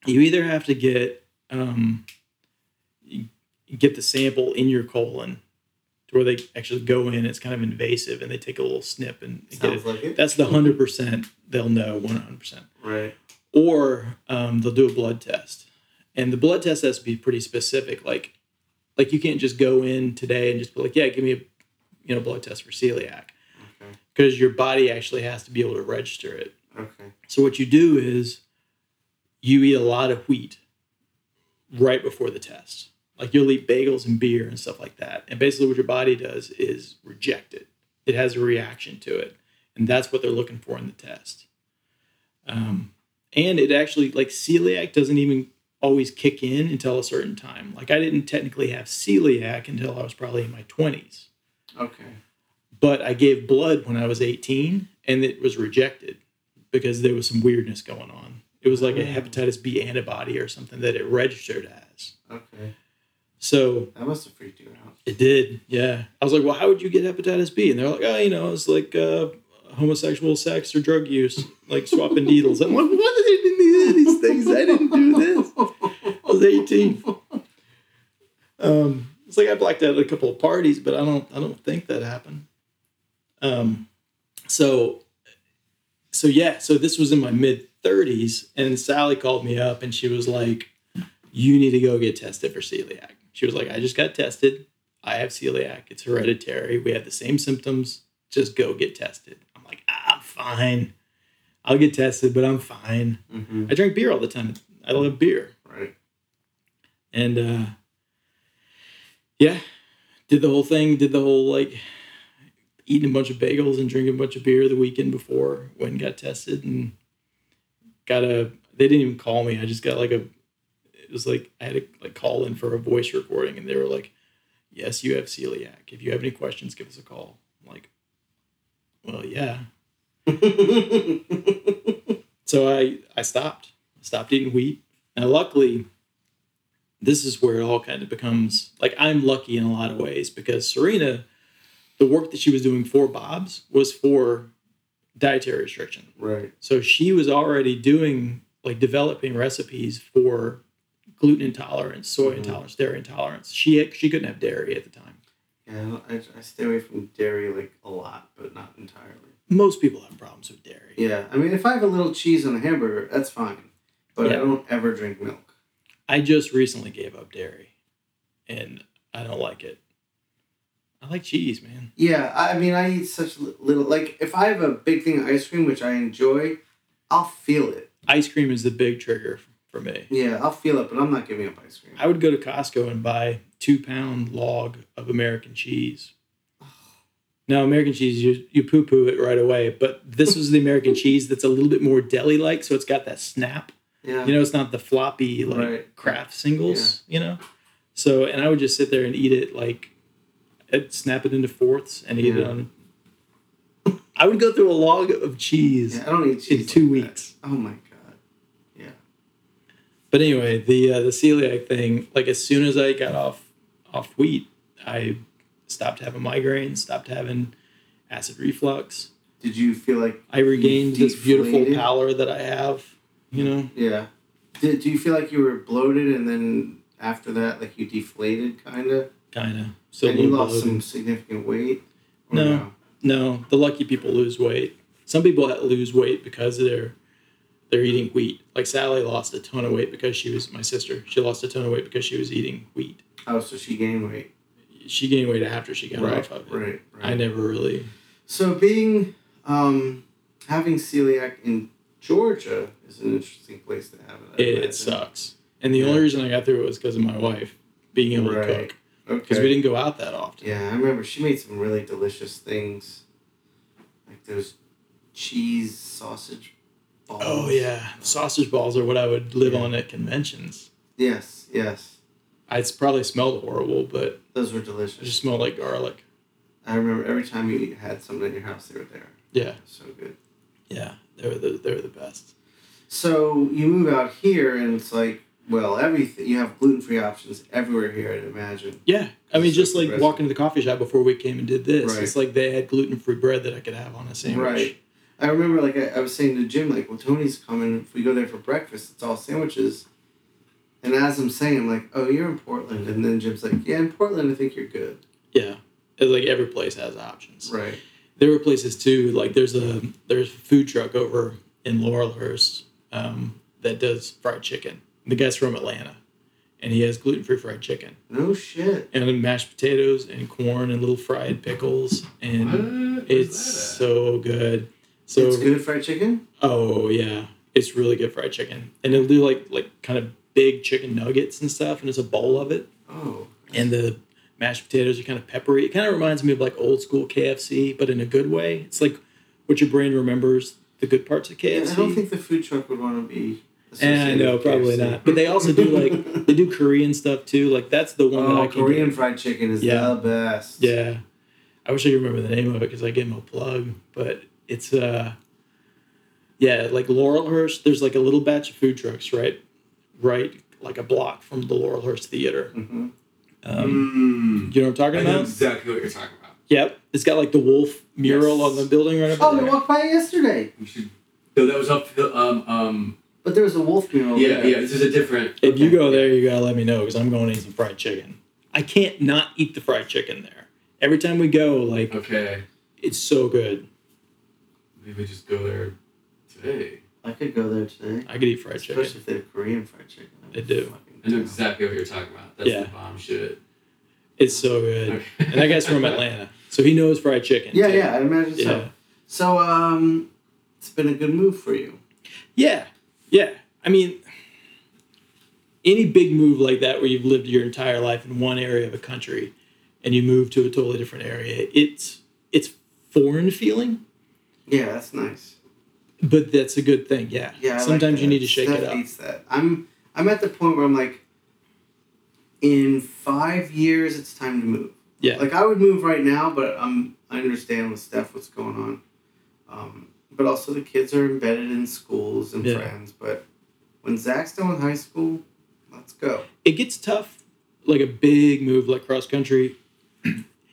you either have to get um, get the sample in your colon to where they actually go in. It's kind of invasive, and they take a little snip and get it. Like it. That's the one hundred percent. They'll know one hundred percent. Right. Or um, they'll do a blood test. And the blood test has to be pretty specific. Like, like you can't just go in today and just be like, yeah, give me a you know blood test for celiac. Okay. Because your body actually has to be able to register it. Okay. So what you do is you eat a lot of wheat right before the test. Like you'll eat bagels and beer and stuff like that. And basically what your body does is reject it. It has a reaction to it. And that's what they're looking for in the test. Um, and it actually, like celiac doesn't even always kick in until a certain time. Like I didn't technically have celiac until I was probably in my twenties. Okay. But I gave blood when I was eighteen and it was rejected because there was some weirdness going on. It was like oh. a hepatitis B antibody or something that it registered as. Okay. So that must have freaked you out. It did. Yeah. I was like, well, how would you get hepatitis B? And they're like, oh, you know, it's like uh, homosexual sex or drug use, like swapping needles. I'm like, what? I didn't do these things. I didn't do this. I was eighteen. Um, it's like I blacked out at a couple of parties, but I don't, I don't think that happened. Um, so, so yeah, so this was in my mid thirties, and Sally called me up and she was like, you need to go get tested for celiac. She was like, I just got tested. I have celiac. It's hereditary. We have the same symptoms. Just go get tested. I'm like, ah, I'm fine. I'll get tested, but I'm fine. Mm-hmm. I drink beer all the time. I love beer. Right. And, uh, yeah, did the whole thing, did the whole, like, eating a bunch of bagels and drinking a bunch of beer the weekend before, went and got tested and got a, they didn't even call me. I just got, like, a, it was like I had to like call in for a voice recording, and they were like, "Yes, you have celiac. If you have any questions, give us a call." I'm like, well, yeah. so I I stopped, I stopped eating wheat, and luckily, this is where it all kind of becomes like I'm lucky in a lot of ways because Serena, the work that she was doing for Bob's was for dietary restriction, right? So she was already doing like developing recipes for gluten intolerance, soy intolerance, dairy intolerance. She she couldn't have dairy at the time. Yeah, I, I stay away from dairy like a lot, but not entirely. Most people have problems with dairy. Yeah, I mean, if I have a little cheese on a hamburger, that's fine. But yeah. I don't ever drink milk. I just recently gave up dairy, and I don't like it. I like cheese, man. Yeah, I mean, I eat such little. Like, if I have a big thing of ice cream, which I enjoy, I'll feel it. Ice cream is the big trigger for me. Yeah, I'll feel it, but I'm not giving up ice cream. I would go to Costco and buy two-pound log of American cheese. Now, American cheese, you, you poo-poo it right away, but this was the American cheese that's a little bit more deli-like, so it's got that snap. Yeah. You know, it's not the floppy, like, right. Kraft singles, yeah. You know? So, and I would just sit there and eat it, like, I'd snap it into fourths and eat yeah. it on... I would go through a log of cheese, yeah, I don't eat cheese in two like weeks. That. Oh, my God. But anyway, the uh, the celiac thing, like as soon as I got off off wheat, I stopped having migraines, stopped having acid reflux. Did you feel like I regained this beautiful pallor that I have, you know? Yeah. Did do you feel like you were bloated and then after that, like you deflated, kind of? Kind of. So and you lost bloated. Some significant weight? No, no, no. The lucky people lose weight. Some people lose weight because they're. They're eating wheat. Like Sally lost a ton of weight because she was my sister. She lost a ton of weight because she was eating wheat. Oh, so she gained weight. She gained weight after she got right, off of it. Right, right. I never really. So being, um, having celiac in Georgia is an interesting place to have it. I it, it sucks. And the yeah. only reason I got through it was because of my wife being able right. to cook. Okay. Because we didn't go out that often. Yeah, I remember she made some really delicious things. Like those cheese sausage balls. Oh, yeah. Sausage balls are what I would live yeah. on at conventions. Yes, yes. I probably smelled horrible, but... Those were delicious. It just smelled like garlic. I remember every time you had something in your house, they were there. Yeah. So good. Yeah, they were the, they were the best. So you move out here, and it's like, well, everything you have gluten-free options everywhere here, I'd imagine. Yeah. I mean, just like walking to the coffee shop before we came and did this. Right. It's like they had gluten-free bread that I could have on a sandwich. Right. I remember, like, I, I was saying to Jim, like, well, Tony's coming. If we go there for breakfast, it's all sandwiches. And as I'm saying, I'm like, oh, you're in Portland. And then Jim's like, yeah, in Portland, I think you're good. Yeah. It's like every place has options. Right. There were places, too. Like, there's a there's a food truck over in Laurelhurst um, that does fried chicken. The guy's from Atlanta, and he has gluten-free fried chicken. No shit. And mashed potatoes and corn and little fried pickles. And what? It's so good. So it's good fried chicken? Oh, yeah. It's really good fried chicken. And it'll do, like, like kind of big chicken nuggets and stuff, and it's a bowl of it. Oh. And the mashed potatoes are kind of peppery. It kind of reminds me of, like, old-school K F C, but in a good way. It's, like, what your brain remembers the good parts of K F C. Yeah, I don't think the food truck would want to be... And I know, probably not. But they also do, like, they do Korean stuff, too. Like, that's the one oh, that I can Korean do. Fried chicken is yeah. the best. Yeah. I wish I could remember the name of it because I gave them a plug. But it's, uh, yeah, like Laurelhurst. There's, like, a little batch of food trucks, right? Right, like a block from the Laurelhurst Theater. Mm-hmm. Um, mm. You know what I'm talking about? I know exactly what you're talking about. Yep. It's got, like, the wolf mural yes. on the building right over oh, there. Oh, we walked by it yesterday. We should... No, that was up the, um, um... But there was a wolf mural. Yeah, there. yeah, this is a different... If okay. you go there, you gotta let me know, because I'm going to eat some fried chicken. I can't not eat the fried chicken there. Every time we go, like... Okay. It's so good. Maybe just go there today. I could go there today. I could eat fried Especially chicken. Especially if they have Korean fried chicken. They do. I know exactly what you're talking about. That's yeah. the bomb shit. It's so good. Okay. And that guy's from Atlanta, so he knows fried chicken. Yeah, too. yeah, I imagine yeah. so. So, um, it's been a good move for you. Yeah. Yeah, I mean, any big move like that where you've lived your entire life in one area of a country and you move to a totally different area, it's it's foreign feeling. Yeah, that's nice. But that's a good thing, yeah. yeah Sometimes like you need to shake Steph it up. Hates that. I'm, I'm at the point where I'm like, in five years, it's time to move. Yeah. Like, I would move right now, but I'm, I understand with Steph what's going on. Um But also the kids are embedded in schools and yeah. friends. But when Zach's done with high school, let's go. It gets tough, like a big move, like cross-country.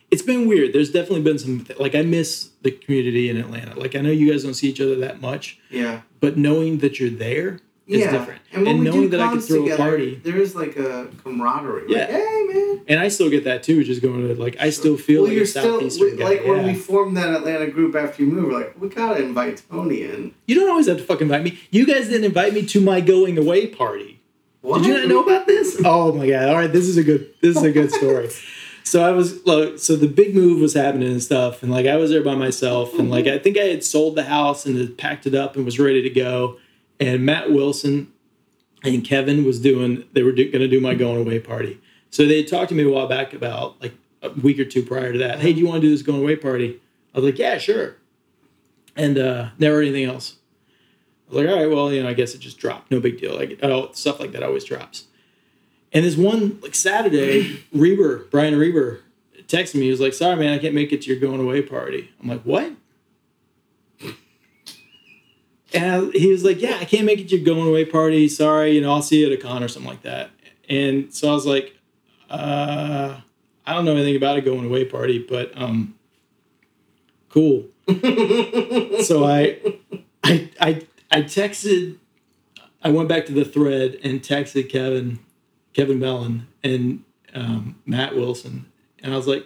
It's been weird. There's definitely been some... Like, I miss the community in Atlanta. Like, I know you guys don't see each other that much. Yeah. But knowing that you're there is yeah. different. And, and knowing that I could throw together, a party... There is, like, a camaraderie. Yeah. Like, hey, man. And I still get that, too, which is going to... Like, I still feel well, like you're a Southeastern still, guy. Like, yeah. when we formed that Atlanta group after you moved, we're like, we got to invite Tony in. You don't always have to fucking invite me. You guys didn't invite me to my going away party. What? Did you not know about this? Oh, my God. All right, this is a good. This is a good story. So I was like, so the big move was happening and stuff, and like I was there by myself, and like I think I had sold the house and had packed it up and was ready to go, and Matt Wilson and Kevin was doing they were do, going to do my going away party. So they had talked to me a while back about like a week or two prior to that. Hey, do you want to do this going away party? I was like, yeah, sure, and uh, never anything else. I was like, all right, well, you know, I guess it just dropped. No big deal. Like oh, stuff like that always drops. And this one like Saturday, Reber, Brian Reber texted me. He was like, sorry, man, I can't make it to your going away party. I'm like, what? And I, he was like, yeah, I can't make it to your going away party. Sorry, you know, I'll see you at a con or something like that. And so I was like, uh, I don't know anything about a going away party, but um, cool. So I, I, I, I texted, I went back to the thread and texted Kevin. Kevin Mellon and um, Matt Wilson, and I was like,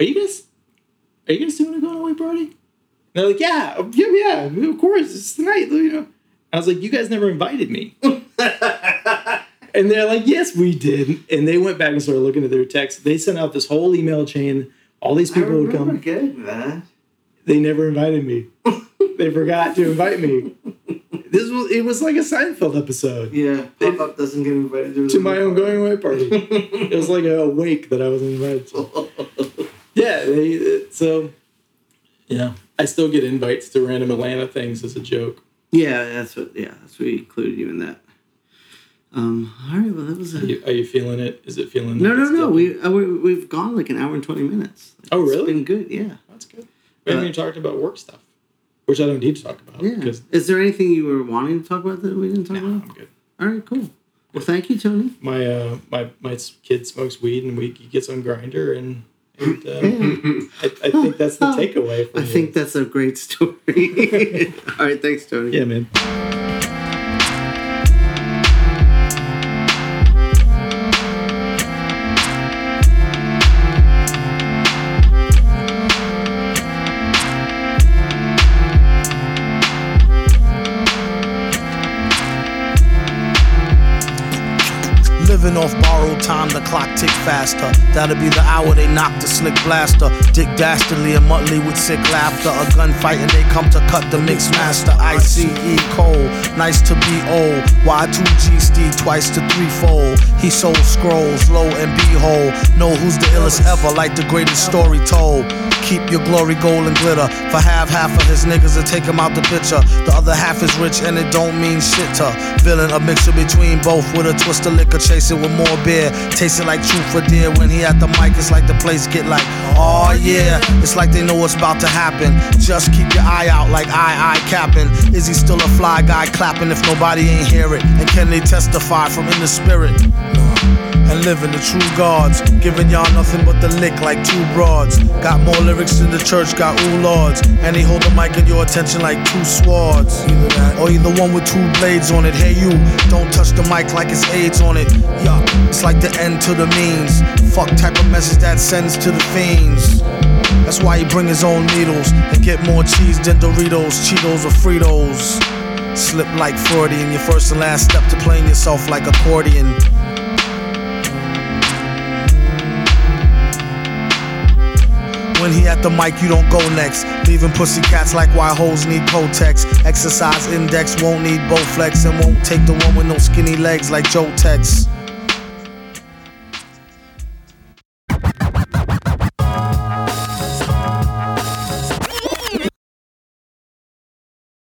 "Are you guys, are you guys doing a going away party?" And they're like, "Yeah, yeah, yeah, of course, it's tonight." You know, I was like, "You guys never invited me," and they're like, "Yes, we did." And they went back and started looking at their texts. They sent out this whole email chain. All these people I would come. Getting that. They never invited me. They forgot to invite me. This was, it was like a Seinfeld episode. Yeah, pop-up doesn't get invited to, to my own going away party. It was like a wake that I was invited to. Yeah, they, so yeah, I still get invites to random Atlanta things as a joke. Yeah, that's what. Yeah, that's what we included you in that. Um, all right, well, that was. A, are, you, are you feeling it? Is it feeling? No, no, no. We, uh, we we've gone like an hour and twenty minutes. Like, oh, really? It's been good. Yeah, that's good. We haven't uh, even talked about work stuff. Which I don't need to talk about. Yeah. Because is there anything you were wanting to talk about that we didn't talk no, about? I'm good. All right, cool. Well, thank you, Tony. My uh, my my kid smokes weed, and we gets on Grindr, and, and um, I, I think that's the takeaway. From I you. think that's a great story. All right, thanks, Tony. Yeah, man. Off borrowed time, the clock tick faster. That'll be the hour they knock the slick blaster. Dick Dastardly and Muttley with sick laughter. A gunfight and they come to cut the mix master. I C E Cole, nice to be old. Y two G Steve twice to threefold. He sold scrolls, low and behold. Know who's the illest ever, like the greatest story told. Keep your glory, gold, and glitter. For half, half of his niggas to take him out the picture. The other half is rich and it don't mean shit to. Villain, a mixture between both with a twist of liquor chasing with more beer. Tasting like truth for dear. When he at the mic, it's like the place get like, oh yeah. It's like they know what's about to happen. Just keep your eye out like I, I capping. Is he still a fly guy clapping if nobody ain't hear it? And can they testify from in the spirit? And living the true gods, giving y'all nothing but the lick like two broads. Got more lyrics than the church, got ooh lords. And he hold the mic in your attention like two swords. Either that, or either one with two blades on it. Hey you, don't touch the mic like it's AIDS on it. Yeah, it's like the end to the means. Fuck type of message that sends to the fiends. That's why he bring his own needles and get more cheese than Doritos, Cheetos or Fritos. Slip like Freudian in your first and last step to playing yourself like accordion. When he at the mic, you don't go next. Leaving pussycats like why hoes need Kotex. Exercise index won't need Bowflex and won't take the one with no skinny legs like Joe Tex.